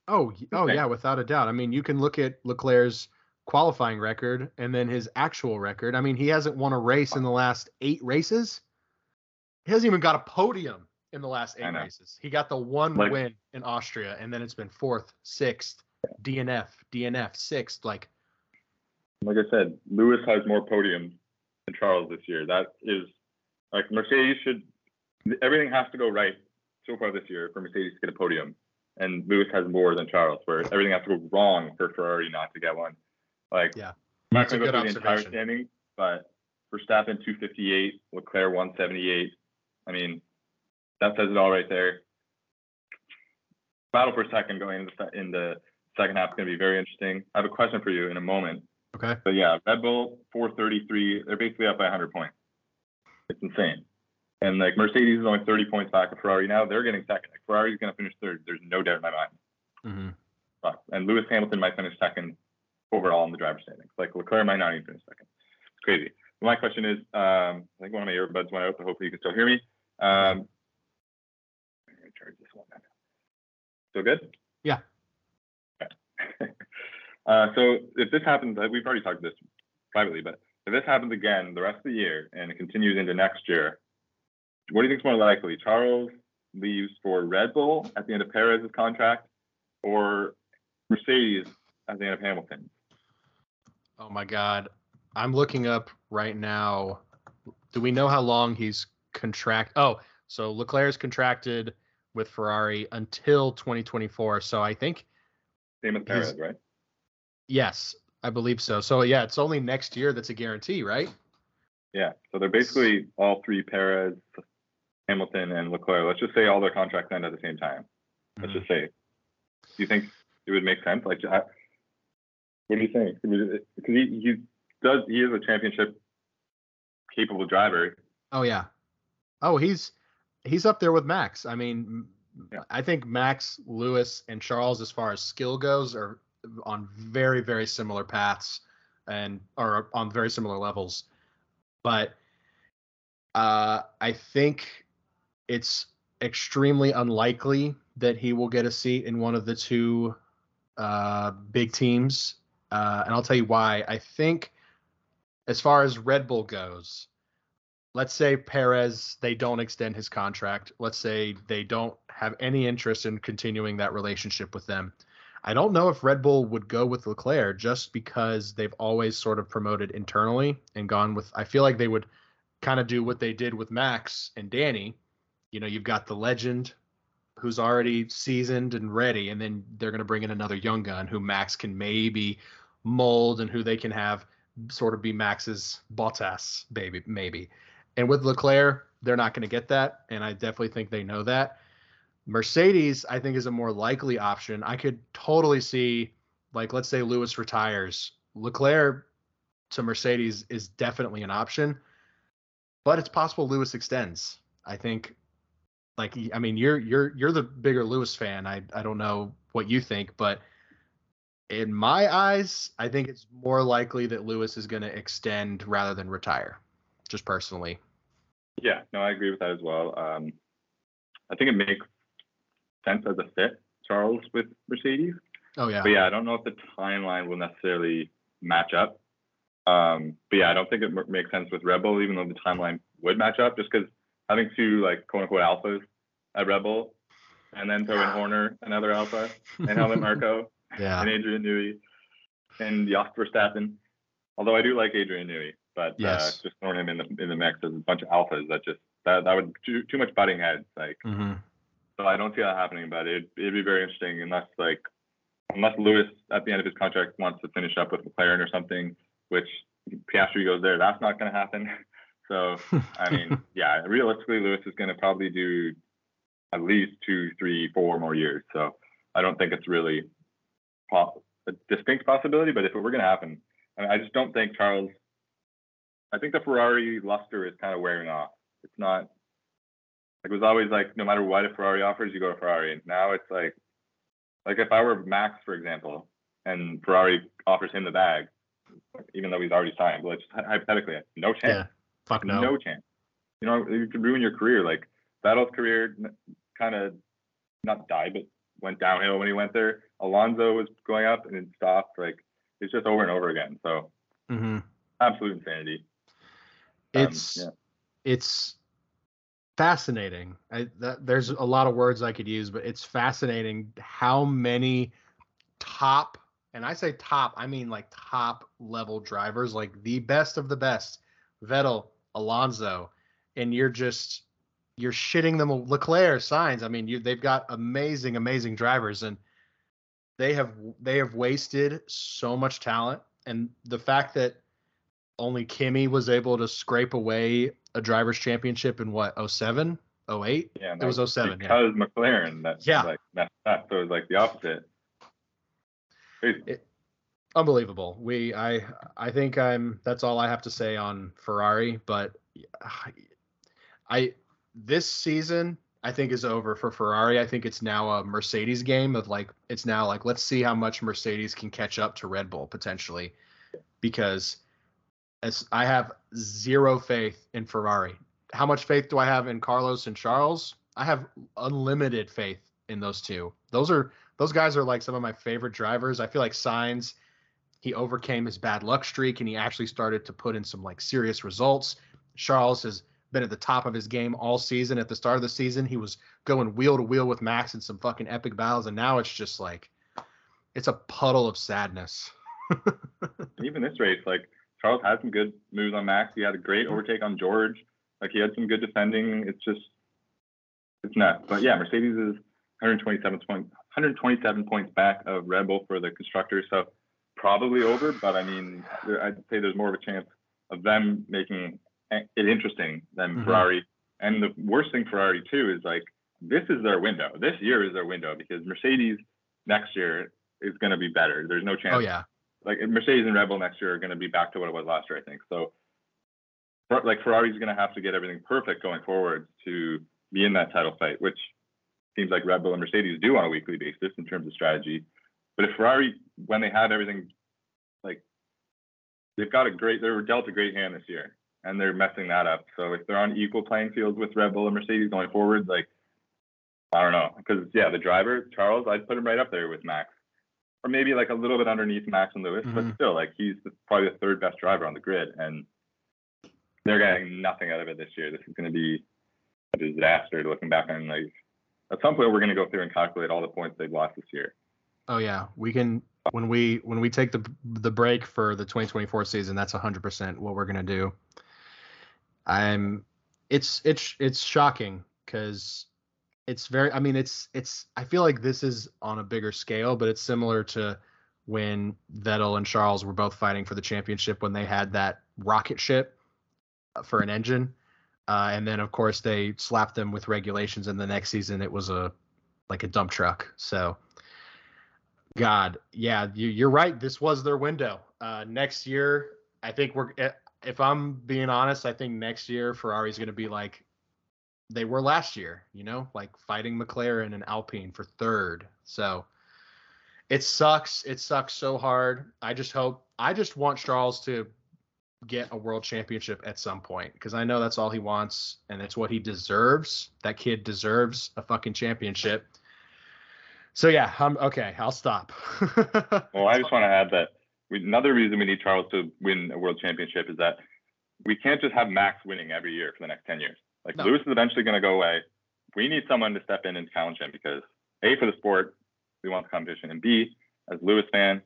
Oh, oh yeah, without a doubt. I mean, you can look at Leclerc's qualifying record and then his actual record. I mean, he hasn't won a race in the last eight races. He hasn't even got a podium in the last eight races. He got the one like, win in Austria, and then it's been fourth, sixth, D N F, D N F, sixth. Like, like I said, Lewis has more podiums than Charles this year. That is, like, Mercedes should, everything has to go right so far this year for Mercedes to get a podium. And Lewis has more than Charles, where everything has to go wrong for Ferrari not to get one. Like, yeah, I'm not going to go through the entire standing, but Verstappen two fifty-eight, Leclerc one seventy-eight. I mean, that says it all right there. Battle for second going into the, in the second half is going to be very interesting. I have a question for you in a moment. Okay. But yeah, Red Bull four thirty-three. They're basically up by one hundred points. It's insane. And, like, Mercedes is only thirty points back of Ferrari now. They're getting second. Like, Ferrari's going to finish third. There's no doubt in my mind. Mm-hmm. But, and Lewis Hamilton might finish second overall in the driver's standings. Like, Leclerc might not even finish second. It's crazy. My question is, um, I think one of my earbuds went out, so hopefully you can still hear me. Um, I'm going to charge this one. Still good? Yeah. Okay. uh, so, if this happens, we've already talked this privately, but if this happens again the rest of the year and it continues into next year, what do you think is more likely? Charles leaves for Red Bull at the end of Perez's contract, or Mercedes at the end of Hamilton? Oh, my God. I'm looking up right now. Do we know how long he's contract? Oh, so Leclerc's contracted with Ferrari until twenty twenty-four. So I think. Same with Perez, right? Yes, I believe so. So, yeah, it's only next year that's a guarantee, right? Yeah. So they're basically all three, Perez, Hamilton, and Leclerc. Let's just say all their contracts end at the same time. Let's mm-hmm. just say. Do you think it would make sense? Like, I, what do you think? Because he, he does, he is a championship-capable driver. Oh yeah. Oh, he's he's up there with Max. I mean, yeah. I think Max, Lewis, and Charles, as far as skill goes, are on very, very similar paths and are on very similar levels. But uh, I think it's extremely unlikely that he will get a seat in one of the two uh, big teams. Uh, and I'll tell you why. I think as far as Red Bull goes, let's say Perez, they don't extend his contract. Let's say they don't have any interest in continuing that relationship with them. I don't know if Red Bull would go with Leclerc just because they've always sort of promoted internally and gone with, I feel like they would kind of do what they did with Max and Danny. You know, you've got the legend who's already seasoned and ready, and then they're going to bring in another young gun who Max can maybe mold and who they can have sort of be Max's Bottas baby, maybe. And with Leclerc, they're not going to get that. And I definitely think they know that. Mercedes, I think, is a more likely option. I could totally see, like, let's say Lewis retires. Leclerc to Mercedes is definitely an option, but it's possible Lewis extends. I think Like, I mean, you're you're you're the bigger Lewis fan. I I don't know what you think, but in my eyes, I think it's more likely that Lewis is going to extend rather than retire, just personally. Yeah, no, I agree with that as well. Um, I think it makes sense as a fit, Charles, with Mercedes. Oh, yeah. But, yeah, I don't know if the timeline will necessarily match up. Um, but, yeah, I don't think it m- makes sense with Red Bull, even though the timeline would match up, just because having two, like, quote-unquote alphas at Red Bull, and then throw in Horner, another alpha, and Helmut Marko. Yeah. And Adrian Newey and Oscar Verstappen. Although I do like Adrian Newey, but yes. uh, just throwing him in the in the mix as a bunch of alphas, that just that, that would too too much butting heads. Like, mm-hmm. So I don't see that happening. But it it'd be very interesting unless like unless Lewis at the end of his contract wants to finish up with McLaren or something, which Piastri goes there. That's not going to happen. So I mean, yeah, realistically, Lewis is going to probably do at least two, three, four more years. So I don't think it's really a distinct possibility, but if it were going to happen, I mean, I just don't think Charles. I think the Ferrari luster is kind of wearing off. It's not like it was always like no matter what a Ferrari offers, you go to Ferrari. And now it's like, like if I were Max, for example, and Ferrari offers him the bag, even though he's already signed, well, it's hypothetically no chance. Yeah, fuck no, no chance. You know, you could ruin your career. Like Vettel's career kind of not died, but went downhill when he went there. Alonso was going up and it stopped. Like it's just over and over again. So mm-hmm. absolute insanity. It's um, yeah. it's fascinating. I, that, there's a lot of words I could use, but it's fascinating how many top, and I say top, I mean like top level drivers, like the best of the best, Vettel, Alonso, and you're just you're shitting them. Leclerc, Sainz. I mean, you they've got amazing, amazing drivers, and They have they have wasted so much talent, and the fact that only Kimi was able to scrape away a driver's championship in what oh seven, oh eight? Yeah, it was oh seven. Because yeah. McLaren, that's yeah. like that's that. So it was like the opposite. It, unbelievable. We I I think I'm that's all I have to say on Ferrari, but I, I this season. I think is over for Ferrari. I think it's now a Mercedes game of like, it's now like, let's see how much Mercedes can catch up to Red Bull potentially, because as I have zero faith in Ferrari. How much faith do I have in Carlos and Charles? I have unlimited faith in those two. Those are, those guys are like some of my favorite drivers. I feel like Sainz, he overcame his bad luck streak and he actually started to put in some like serious results. Charles has been at the top of his game all season. At the start of the season, he was going wheel to wheel with Max in some fucking epic battles, and now it's just like it's a puddle of sadness. Even this race, like Charles had some good moves on Max. He had a great overtake on George. Like he had some good defending. It's just it's nuts. But yeah, Mercedes is one hundred twenty-seven points back of Red Bull for the constructors, so probably over. But I mean, I'd say there's more of a chance of them making it's interesting than mm-hmm. Ferrari. And the worst thing Ferrari too is like this is their window. This year is their window because Mercedes next year is going to be better. There's no chance. Oh yeah. Like Mercedes and Red Bull next year are going to be back to what it was last year, I think. So like Ferrari's going to have to get everything perfect going forward to be in that title fight, which seems like Red Bull and Mercedes do on a weekly basis in terms of strategy. But if Ferrari, when they had everything, like they've got a great, they were dealt a great hand this year. And they're messing that up. So if they're on equal playing fields with Red Bull and Mercedes going forward, like, I don't know. Because, yeah, the driver, Charles, I'd put him right up there with Max. Or maybe, like, a little bit underneath Max and Lewis. Mm-hmm. But still, like, he's the, probably the third best driver on the grid. And they're getting nothing out of it this year. This is going to be a disaster looking back on. Like, at some point, we're going to go through and calculate all the points they've lost this year. Oh, yeah. We can... When we when we take the the break for the twenty twenty-four season, that's one hundred percent what we're going to do. I'm it's it's it's shocking because it's very I mean it's it's I feel like this is on a bigger scale, but it's similar to when Vettel and Charles were both fighting for the championship when they had that rocket ship for an engine. Uh, and then, of course, they slapped them with regulations and the next season it was a like a dump truck. So. God, yeah, you, you're right. This was their window. Uh, next year, I think we're. If I'm being honest, I think next year Ferrari's going to be like they were last year, you know, like fighting McLaren and Alpine for third. So it sucks. It sucks so hard. I just hope, I just want Charles to get a world championship at some point, because I know that's all he wants and it's what he deserves. That kid deserves a fucking championship. So yeah, I'm okay. I'll stop. Well, I just want to add that another reason we need Charles to win a world championship is that we can't just have Max winning every year for the next ten years. Like, no. Lewis is eventually going to go away. We need someone to step in and challenge him, because A, for the sport, we want the competition, and B, as a Lewis fan,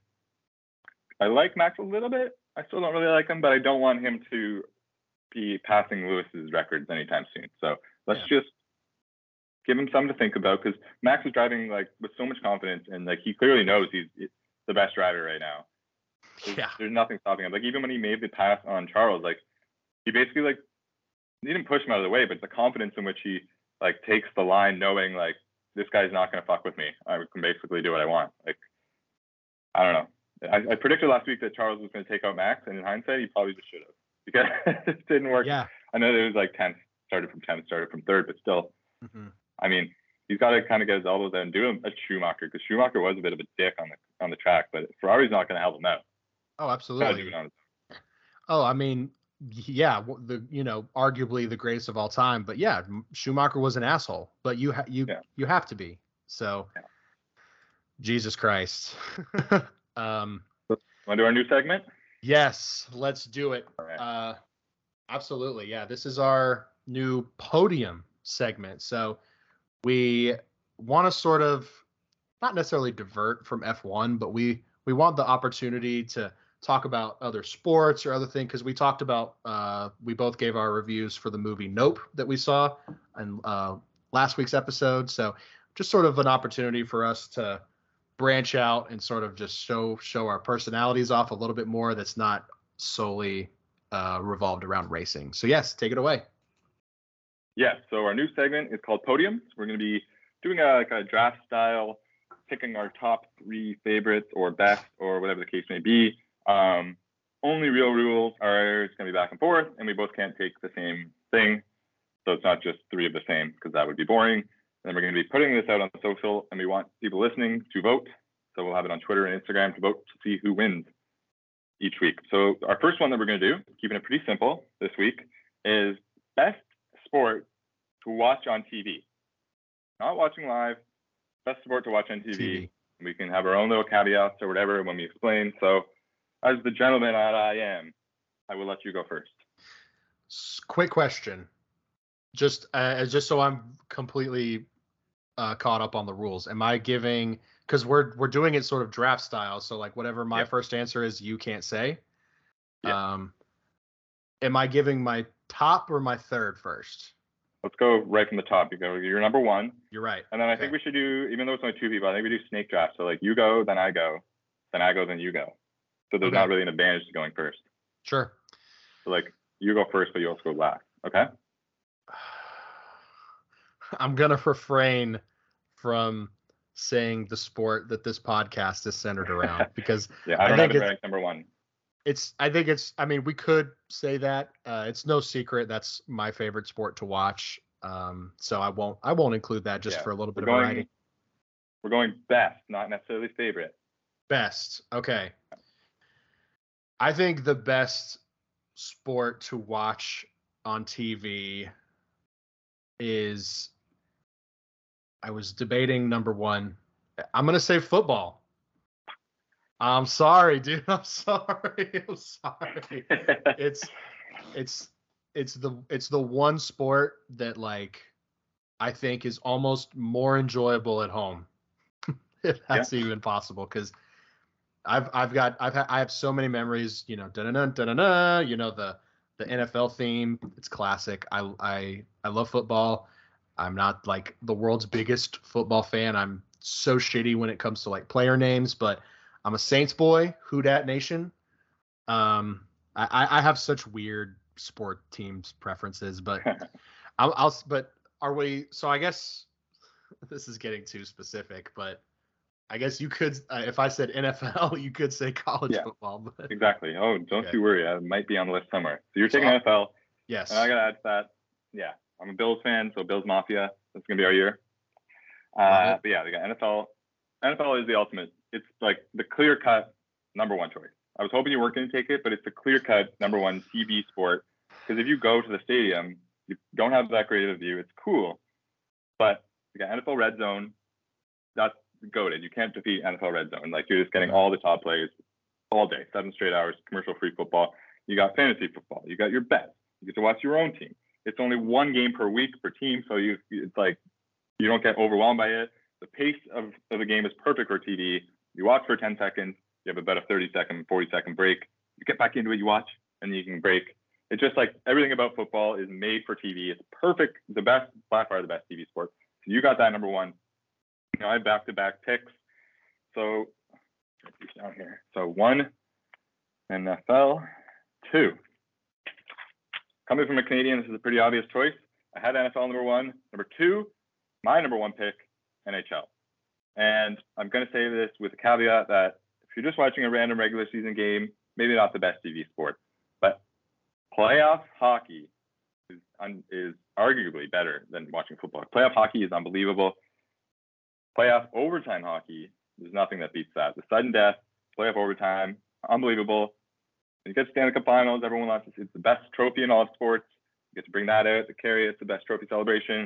I like Max a little bit. I still don't really like him, but I don't want him to be passing Lewis's records anytime soon. So let's yeah. just give him something to think about, because Max is driving like with so much confidence, and like he clearly knows he's the best driver right now. There's, yeah. there's nothing stopping him. Like, even when he made the pass on Charles, like he basically like he didn't push him out of the way, but the confidence in which he like takes the line, knowing like this guy's not gonna fuck with me. I can basically do what I want. Like, I don't know. I, I predicted last week that Charles was going to take out Max, and in hindsight, he probably just should have, because it didn't work. Yeah. I know it was like tenth, started from tenth, started from third, but still, mm-hmm. I mean, he's got to kind of get his elbows out and do a Schumacher, because Schumacher was a bit of a dick on the on the track, but Ferrari's not going to help him out. Oh, absolutely. Oh, I mean, yeah, the you know, arguably the greatest of all time, but yeah, Schumacher was an asshole, but you ha- you yeah. you have to be. So, yeah. Jesus Christ. Um, want to do our new segment? Yes, let's do it. All right. Uh, absolutely. Yeah, this is our new podium segment. So we want to sort of not necessarily divert from F one, but we, we want the opportunity to talk about other sports or other things, because we talked about, uh, we both gave our reviews for the movie Nope that we saw in uh, last week's episode. So just sort of an opportunity for us to branch out and sort of just show show our personalities off a little bit more, that's not solely uh revolved around racing. So yes, take it away. Yeah, so our new segment is called Podiums. We're going to be doing a, like a draft style, picking our top three favorites or best or whatever the case may be. Um only real rules are it's going to be back and forth, and we both can't take the same thing, so it's not just three of the same, because that would be boring. And we're going to be putting this out on social, and we want people listening to vote. So we'll have it on Twitter and Instagram to vote to see who wins each week. So our first one that we're going to do, keeping it pretty simple this week, is best sport to watch on T V. Not watching live, best sport to watch on T V. T V. We can have our own little caveats or whatever when we explain. So as the gentleman that I am, I will let you go first. Quick question. Just uh, just so I'm completely uh, caught up on the rules. Am I giving, because we're we're doing it sort of draft style, so like whatever my yep. first answer is, you can't say. Yep. Um, am I giving my top or my third first? Let's go right from the top. You go. You're number one. You're right. And then I okay. think we should do, even though it's only two people, I think we do snake draft. So like you go, then I go, then I go, then you go. So there's okay. not really an advantage to going first. Sure. So like you go first, but you also go last. Okay. I'm going to refrain from saying the sport that this podcast is centered around, because yeah, I, I don't think have it ranked number one. It's, I think it's, I mean, we could say that, uh, it's no secret. That's my favorite sport to watch. Um, so I won't, I won't include that just yeah. for a little we're bit going, of variety. We're going best, not necessarily favorite. Best. Okay. I think the best sport to watch on T V is, I was debating number one. I'm going to say football. I'm sorry, dude. I'm sorry. I'm sorry. It's, it's, it's the, it's the one sport that like, I think is almost more enjoyable at home. If that's yeah. even possible. Cause I've, I've got, I've had, I have so many memories, you know, dun-dun-dun, dun-dun-dun, you know, the, the N F L theme. It's classic. I, I, I love football. I'm not like the world's biggest football fan. I'm so shitty when it comes to like player names, but I'm a Saints boy. Who dat nation? Um, I, I have such weird sport teams preferences, but I'll, I'll, but are we, so I guess this is getting too specific, but I guess you could, uh, if I said N F L, you could say college yeah, football. But... Exactly. Oh, don't okay. you worry. I might be on the list somewhere. So you're so taking I'll... N F L. Yes. And I got to add to that. Yeah. I'm a Bills fan, so Bills Mafia. That's gonna be our year. Uh, uh-huh. But yeah, we got N F L. N F L is the ultimate. It's like the clear-cut number one choice. I was hoping you weren't going to take it, but it's the clear-cut number one T V sport. Because if you go to the stadium, you don't have that great of a view. It's cool, but we got N F L Red Zone. That's goated. You can't defeat N F L Red Zone. Like, you're just getting all the top plays all day, seven straight hours, commercial-free football. You got fantasy football. You got your bets. You get to watch your own team. It's only one game per week per team, so you it's like you don't get overwhelmed by it. The pace of, of the game is perfect for T V. You watch for ten seconds. You have about a thirty second, forty second break. You get back into it, you watch, and you can break. It's just like everything about football is made for T V. It's perfect. The best, by far the best T V sport. So you got that number one. You know, I have back-to-back picks. So down here. So one, N F L. Two. Coming from a Canadian, this is a pretty obvious choice. I had N F L number one. Number two, my number one pick, N H L. And I'm going to say this with a caveat that if you're just watching a random regular season game, maybe not the best T V sport, but playoff hockey is, un- is arguably better than watching football. Playoff hockey is unbelievable. Playoff overtime hockey, there's nothing that beats that. The sudden death, playoff overtime, unbelievable. You get Stanley Cup Finals, everyone loves it. It's the best trophy in all sports. You get to bring that out, the carry, it's the best trophy celebration.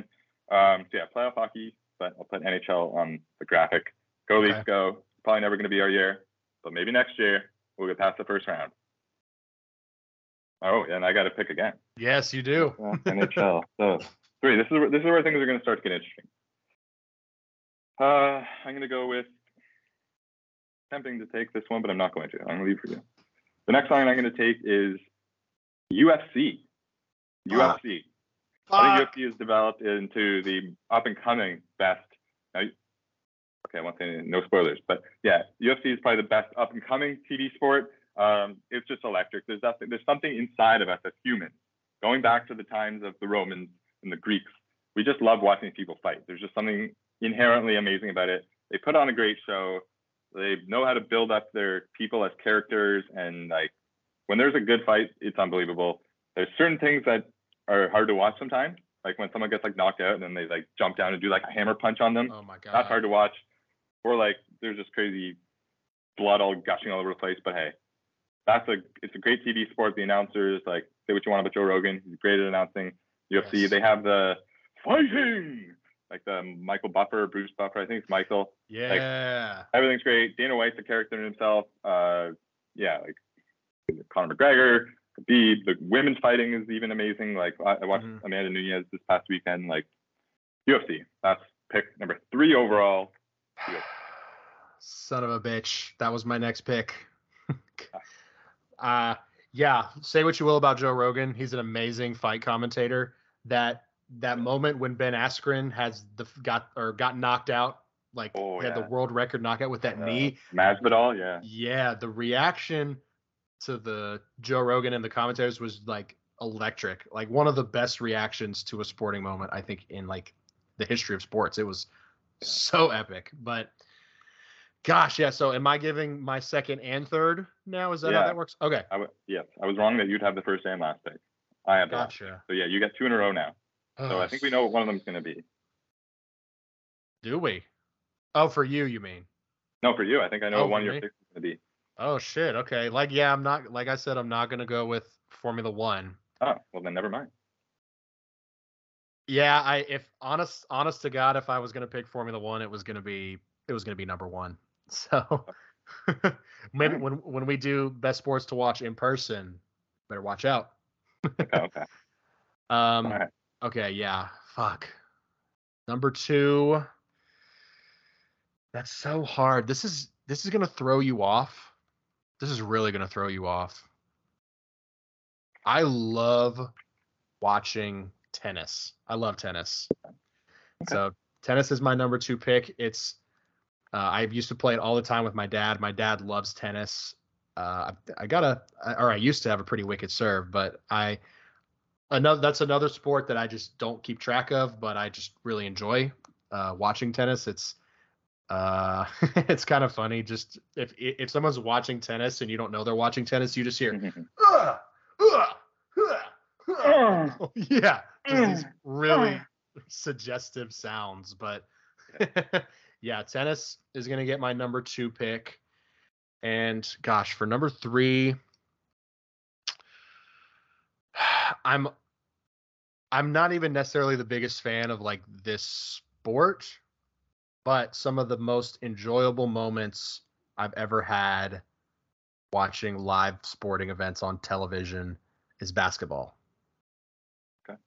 Um, so yeah, playoff hockey. But I'll put N H L on the graphic. Go Leafs, okay. Go. Probably never going to be our year, but maybe next year we'll get past the first round. Oh, and I got to pick again. Yes, you do. Uh, N H L. So three. This is this is where things are going to start to get interesting. Uh, I'm going to go with attempting to take this one, but I'm not going to. I'm going to leave for you. The next line I'm going to take is U F C. Ah. U F C. I think U F C has developed into the up-and-coming best. Now, okay, I won't say no spoilers, but yeah, U F C is probably the best up-and-coming T V sport. Um, it's just electric. There's nothing. There's something inside of us as humans. Going back to the times of the Romans and the Greeks, we just love watching people fight. There's just something inherently amazing about it. They put on a great show. They know how to build up their people as characters, and like when there's a good fight, it's unbelievable. There's certain things that are hard to watch sometimes, like when someone gets like knocked out and then they like jump down and do like a hammer punch on them. Oh my god, that's hard to watch. Or like there's just crazy blood all gushing all over the place. But hey, that's a it's a great T V sport. The announcers, like, say what you want about Joe Rogan, he's great at announcing. U F C, yes. They have the fighting, like the Michael Buffer, Bruce Buffer, I think it's Michael. Yeah, like, everything's great. Dana White's a character in himself. Uh, yeah, like Conor McGregor. The, the women's fighting is even amazing. Like, I, I watched mm-hmm. Amanda Nunes this past weekend. Like, U F C. That's pick number three overall. U F C. Son of a bitch. That was my next pick. uh, yeah. Say what you will about Joe Rogan. He's an amazing fight commentator. That that yeah. moment when Ben Askren has the got or got knocked out, like oh, he had yeah. the world record knockout with that uh, knee. Masvidal. Yeah. Yeah. The reaction to the Joe Rogan and the commentators was like electric, like one of the best reactions to a sporting moment, I think, in like the history of sports. It was yeah. so epic. But gosh, yeah. So am I giving my second and third now? Is that yeah. how that works? Okay. I w- yes. I was wrong that you'd have the first and last pick. I have gotcha. That. So yeah, you got two in a row now. Oh, so I think we know what one of them's going to be. Do we? Oh, for you, you mean? No, for you. I think I know oh, what one of your picks is going to be. Oh, shit. Okay. Like, yeah, I'm not, like I said, I'm not going to go with Formula One. Oh, well, then never mind. Yeah. I, if honest, honest to God, if I was going to pick Formula One, it was going to be, it was going to be number one. So maybe when, when we do best sports to watch in person, better watch out. okay. okay. Um, right. Okay. Yeah. Fuck. Number two. That's so hard. This is, this is going to throw you off. This is really going to throw you off. I love watching tennis. I love tennis. Okay. So tennis is my number two pick. It's uh, I used to play it all the time with my dad. My dad loves tennis. Uh, I, I got a or I used to have a pretty wicked serve, but I another that's another sport that I just don't keep track of, but I just really enjoy uh, watching tennis. It's Uh, it's kind of funny. Just if if someone's watching tennis and you don't know they're watching tennis, you just hear, uh, uh, uh, uh. yeah, these really suggestive sounds. But yeah, tennis is going to get my number two pick. And gosh, for number three, I'm I'm not even necessarily the biggest fan of like this sport, but some of the most enjoyable moments I've ever had watching live sporting events on television is basketball. Okay.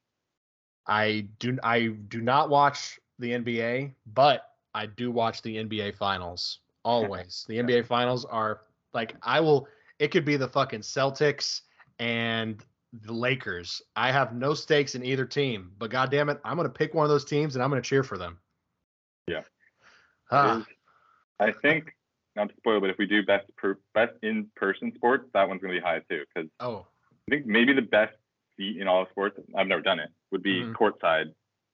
I do I do not watch the N B A, but I do watch the N B A finals always. The N B A finals are like, I will, it could be the fucking Celtics and the Lakers. I have no stakes in either team, but God damn it, I'm going to pick one of those teams and I'm going to cheer for them. Yeah. Ah. I think, not to spoil, but if we do best per, best in-person sports, that one's going to be high too. Because oh. I think maybe the best seat in all sports, I've never done it, would be mm-hmm. courtside,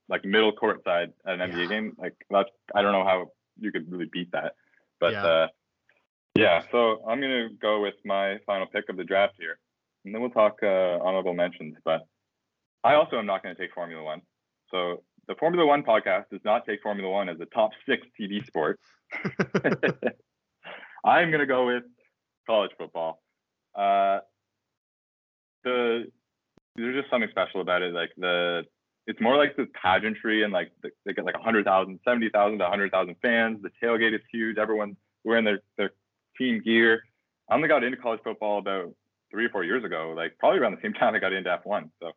like middle courtside at an yeah. N B A game. Like that's, I don't know how you could really beat that. But yeah. Uh, yeah, so I'm going to go with my final pick of the draft here. And then we'll talk uh, honorable mentions. But I also am not going to take Formula One. So the Formula One podcast does not take Formula One as a top six T V sport. I'm going to go with college football. Uh, the there's just something special about it. Like the it's more like the pageantry and like the, they get like one hundred thousand, seventy thousand to one hundred thousand fans. The tailgate is huge. Everyone's wearing their, their team gear. I only got into college football about three or four years ago, like probably around the same time I got into F one. So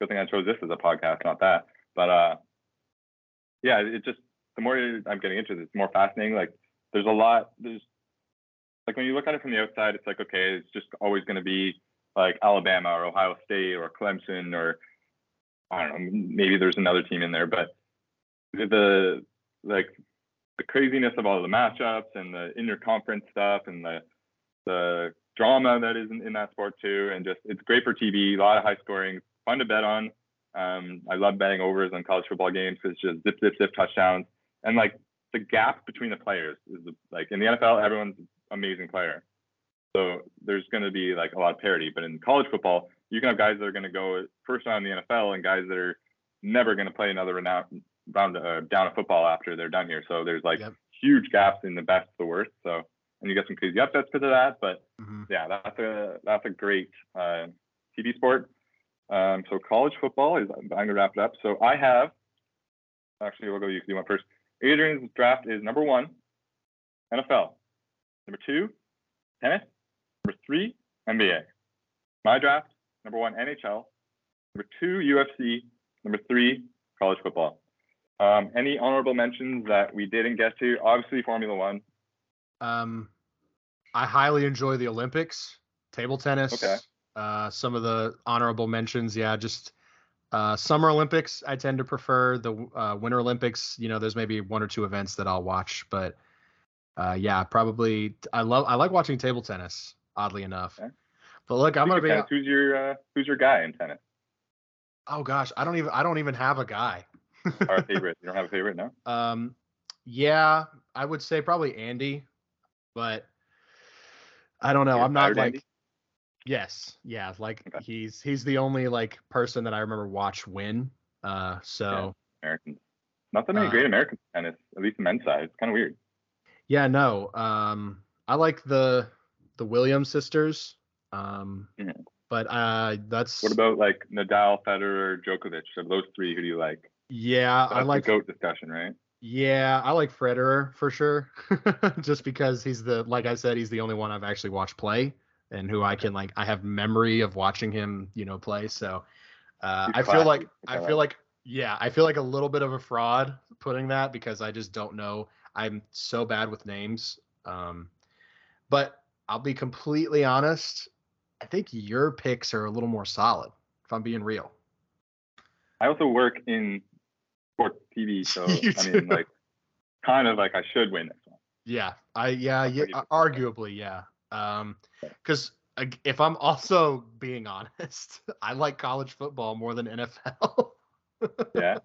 good thing I chose this as a podcast, not that. But uh, yeah, it just, the more I'm getting into this, it's more fascinating. Like there's a lot, there's like when you look at it from the outside, it's like, okay, it's just always going to be like Alabama or Ohio State or Clemson or I don't know, maybe there's another team in there, but the like the craziness of all the matchups and the interconference stuff and the the drama that is in, in that sport too, and just it's great for T V. A lot of high scoring, fun to bet on. Um, I love betting overs on college football games because it's just zip, zip, zip touchdowns, and like the gap between the players is the, like in the N F L, everyone's an amazing player, so there's going to be like a lot of parity. But in college football, you can have guys that are going to go first round in the N F L and guys that are never going to play another round, round uh, down of football after they're done here. So there's like yep. huge gaps in the best to the worst. So. And you get some crazy upsets because of that, but mm-hmm. yeah, that's a that's a great uh, T V sport. Um, so college football is. I'm gonna wrap it up. So I have, actually, we'll go. You can do one first. Adrian's draft is number one, N F L. Number two, tennis. Number three, N B A. My draft number one, N H L. Number two, U F C. Number three, college football. Um, any honorable mentions that we didn't get to? Obviously, Formula One. Um, I highly enjoy the Olympics, table tennis, okay. uh, some of the honorable mentions. Yeah, just uh, Summer Olympics, I tend to prefer. The uh, Winter Olympics, you know, there's maybe one or two events that I'll watch. But uh, yeah, probably I love I like watching table tennis, oddly enough. Okay. But look, I'm going to be tennis, who's your uh, who's your guy in tennis? Oh, gosh, I don't even I don't even have a guy. Our favorite. You don't have a favorite now? Um, yeah, I would say probably Andy. But I don't know. You're I'm not like, Andy? Yes. Yeah. Like okay. he's, he's the only like person that I remember watch win. Uh, so yeah, American, not that many uh, great American tennis, at least the men's side. It's kind of weird. Yeah, no. Um, I like the, the Williams sisters. Um, mm-hmm. but, uh, that's what about like Nadal, Federer, Djokovic, of those three, who do you like? Yeah. That's I like the GOAT discussion, right? Yeah, I like Federer for sure, just because he's the, like I said, he's the only one I've actually watched play and who I can like, I have memory of watching him, you know, play. So uh, I feel like, I feel like, yeah, I feel like a little bit of a fraud putting that because I just don't know. I'm so bad with names. Um, but I'll be completely honest. I think your picks are a little more solid, if I'm being real. I also work in sports T V, so I mean, like, kind of like I should win this one. Yeah, I yeah, yeah arguably yeah. Um, because if I'm also being honest, I like college football more than N F L. yeah,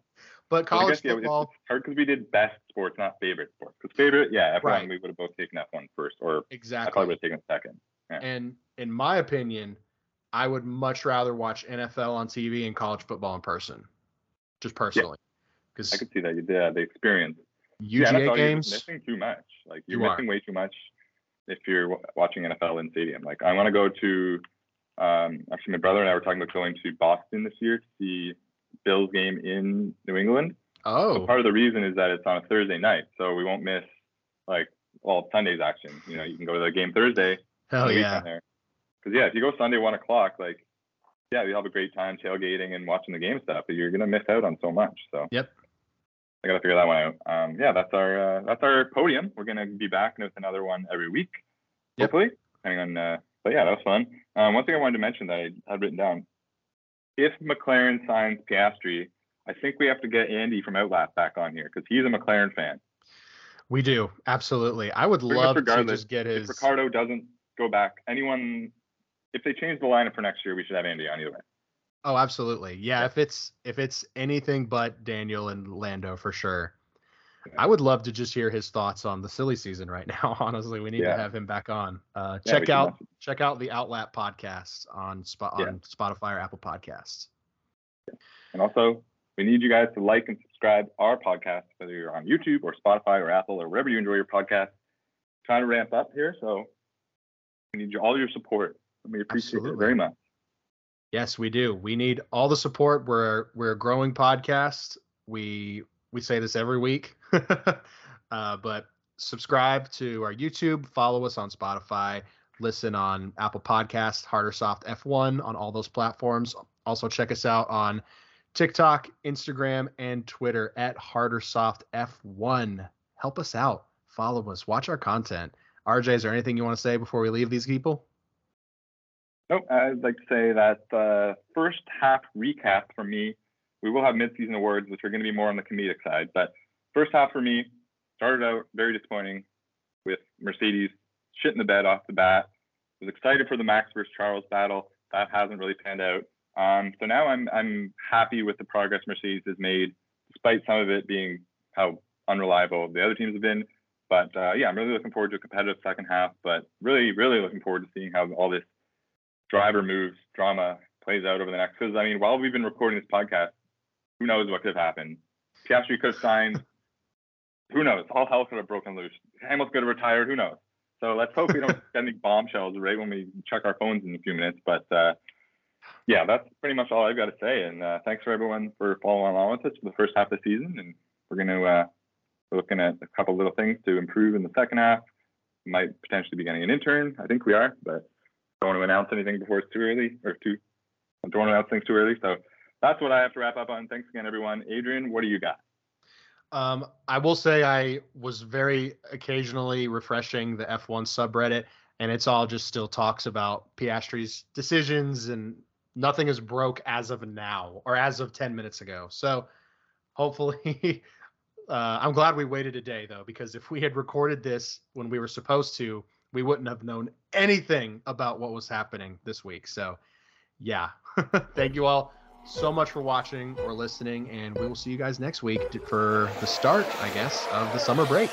but college I guess, yeah, football it's hard because we did best sports, not favorite sports. Because favorite, yeah, F one right. we would have both taken F one first, or exactly I probably would have taken second. Yeah. And in my opinion, I would much rather watch N F L on T V and college football in person. just personally. Because yeah. I could see that. Yeah, the experience. U G A yeah, games. You're missing too much. Like you're you missing are. way too much if you're watching N F L in stadium. Like I want to go to. Um, actually, my brother and I were talking about going to Boston this year to see Bills game in New England. Oh. So part of the reason is that it's on a Thursday night, so we won't miss like all Sunday's action. You know, you can go to the game Thursday. Hell yeah. Because yeah, if you go Sunday one o'clock, like yeah, you have a great time tailgating and watching the game stuff, but you're gonna miss out on so much. So yep. I gotta figure that one out. Um, yeah, that's our uh, that's our podium. We're gonna be back with another one every week, yep. hopefully. Depending on. Uh, but yeah, that was fun. Um, one thing I wanted to mention that I had written down: if McLaren signs Piastri, I think we have to get Andy from Outlap back on here because he's a McLaren fan. We do, absolutely. I would love to just get his. If Ricardo doesn't go back, anyone, if they change the lineup for next year, we should have Andy on either way. Oh, absolutely. Yeah, yeah. if it's if it's anything but Daniel and Lando for sure. Yeah. I would love to just hear his thoughts on the silly season right now. Honestly, we need yeah. to have him back on. Uh, yeah, check out can. check out the Outlap podcast on Sp- yeah. on Spotify or Apple Podcasts. Yeah. And also, we need you guys to like and subscribe our podcast, whether you're on YouTube or Spotify or Apple or wherever you enjoy your podcast. We're trying to ramp up here, so we need all your support. We appreciate Absolutely. it very much. Yes, we do. We need all the support. We're we're a growing podcast. We we say this every week. uh, but subscribe to our YouTube, follow us on Spotify, listen on Apple Podcasts, Hard or Soft F one on all those platforms. Also check us out on TikTok, Instagram, and Twitter at Hard or Soft F one. Help us out. Follow us. Watch our content. R J, is there anything you want to say before we leave these people? Nope. I'd like to say that the uh, first half recap for me, we will have mid-season awards, which are going to be more on the comedic side. But first half for me started out very disappointing with Mercedes shit in the bed off the bat. I was excited for the Max versus Charles battle. That hasn't really panned out. Um, so now I'm I'm happy with the progress Mercedes has made, despite some of it being how unreliable the other teams have been. But uh, yeah, I'm really looking forward to a competitive second half, but really, really looking forward to seeing how all this driver moves drama plays out over the next. Because, I mean, while we've been recording this podcast, who knows what could have happened. Piastri could have signed. Who knows? All hell could have broken loose. Hamilton could have retired. Who knows? So let's hope we don't get any bombshells right when we check our phones in a few minutes. But, uh, yeah, that's pretty much all I've got to say. And uh, thanks for everyone for following along with us for the first half of the season. And we're going to uh, we're looking at a couple little things to improve in the second half. We might potentially be getting an intern. I think we are, but don't want to announce anything before it's too early or too. I don't want to announce things too early. So that's what I have to wrap up on. Thanks again, everyone. Adrian, what do you got? Um, I will say I was very occasionally refreshing the F one subreddit, and it's all just still talks about Piastri's decisions and nothing is broke as of now or as of ten minutes ago. So hopefully uh, I'm glad we waited a day, though, because if we had recorded this when we were supposed to, we wouldn't have known anything about what was happening this week. So, yeah, thank you all so much for watching or listening, and we will see you guys next week for the start, I guess, of the summer break.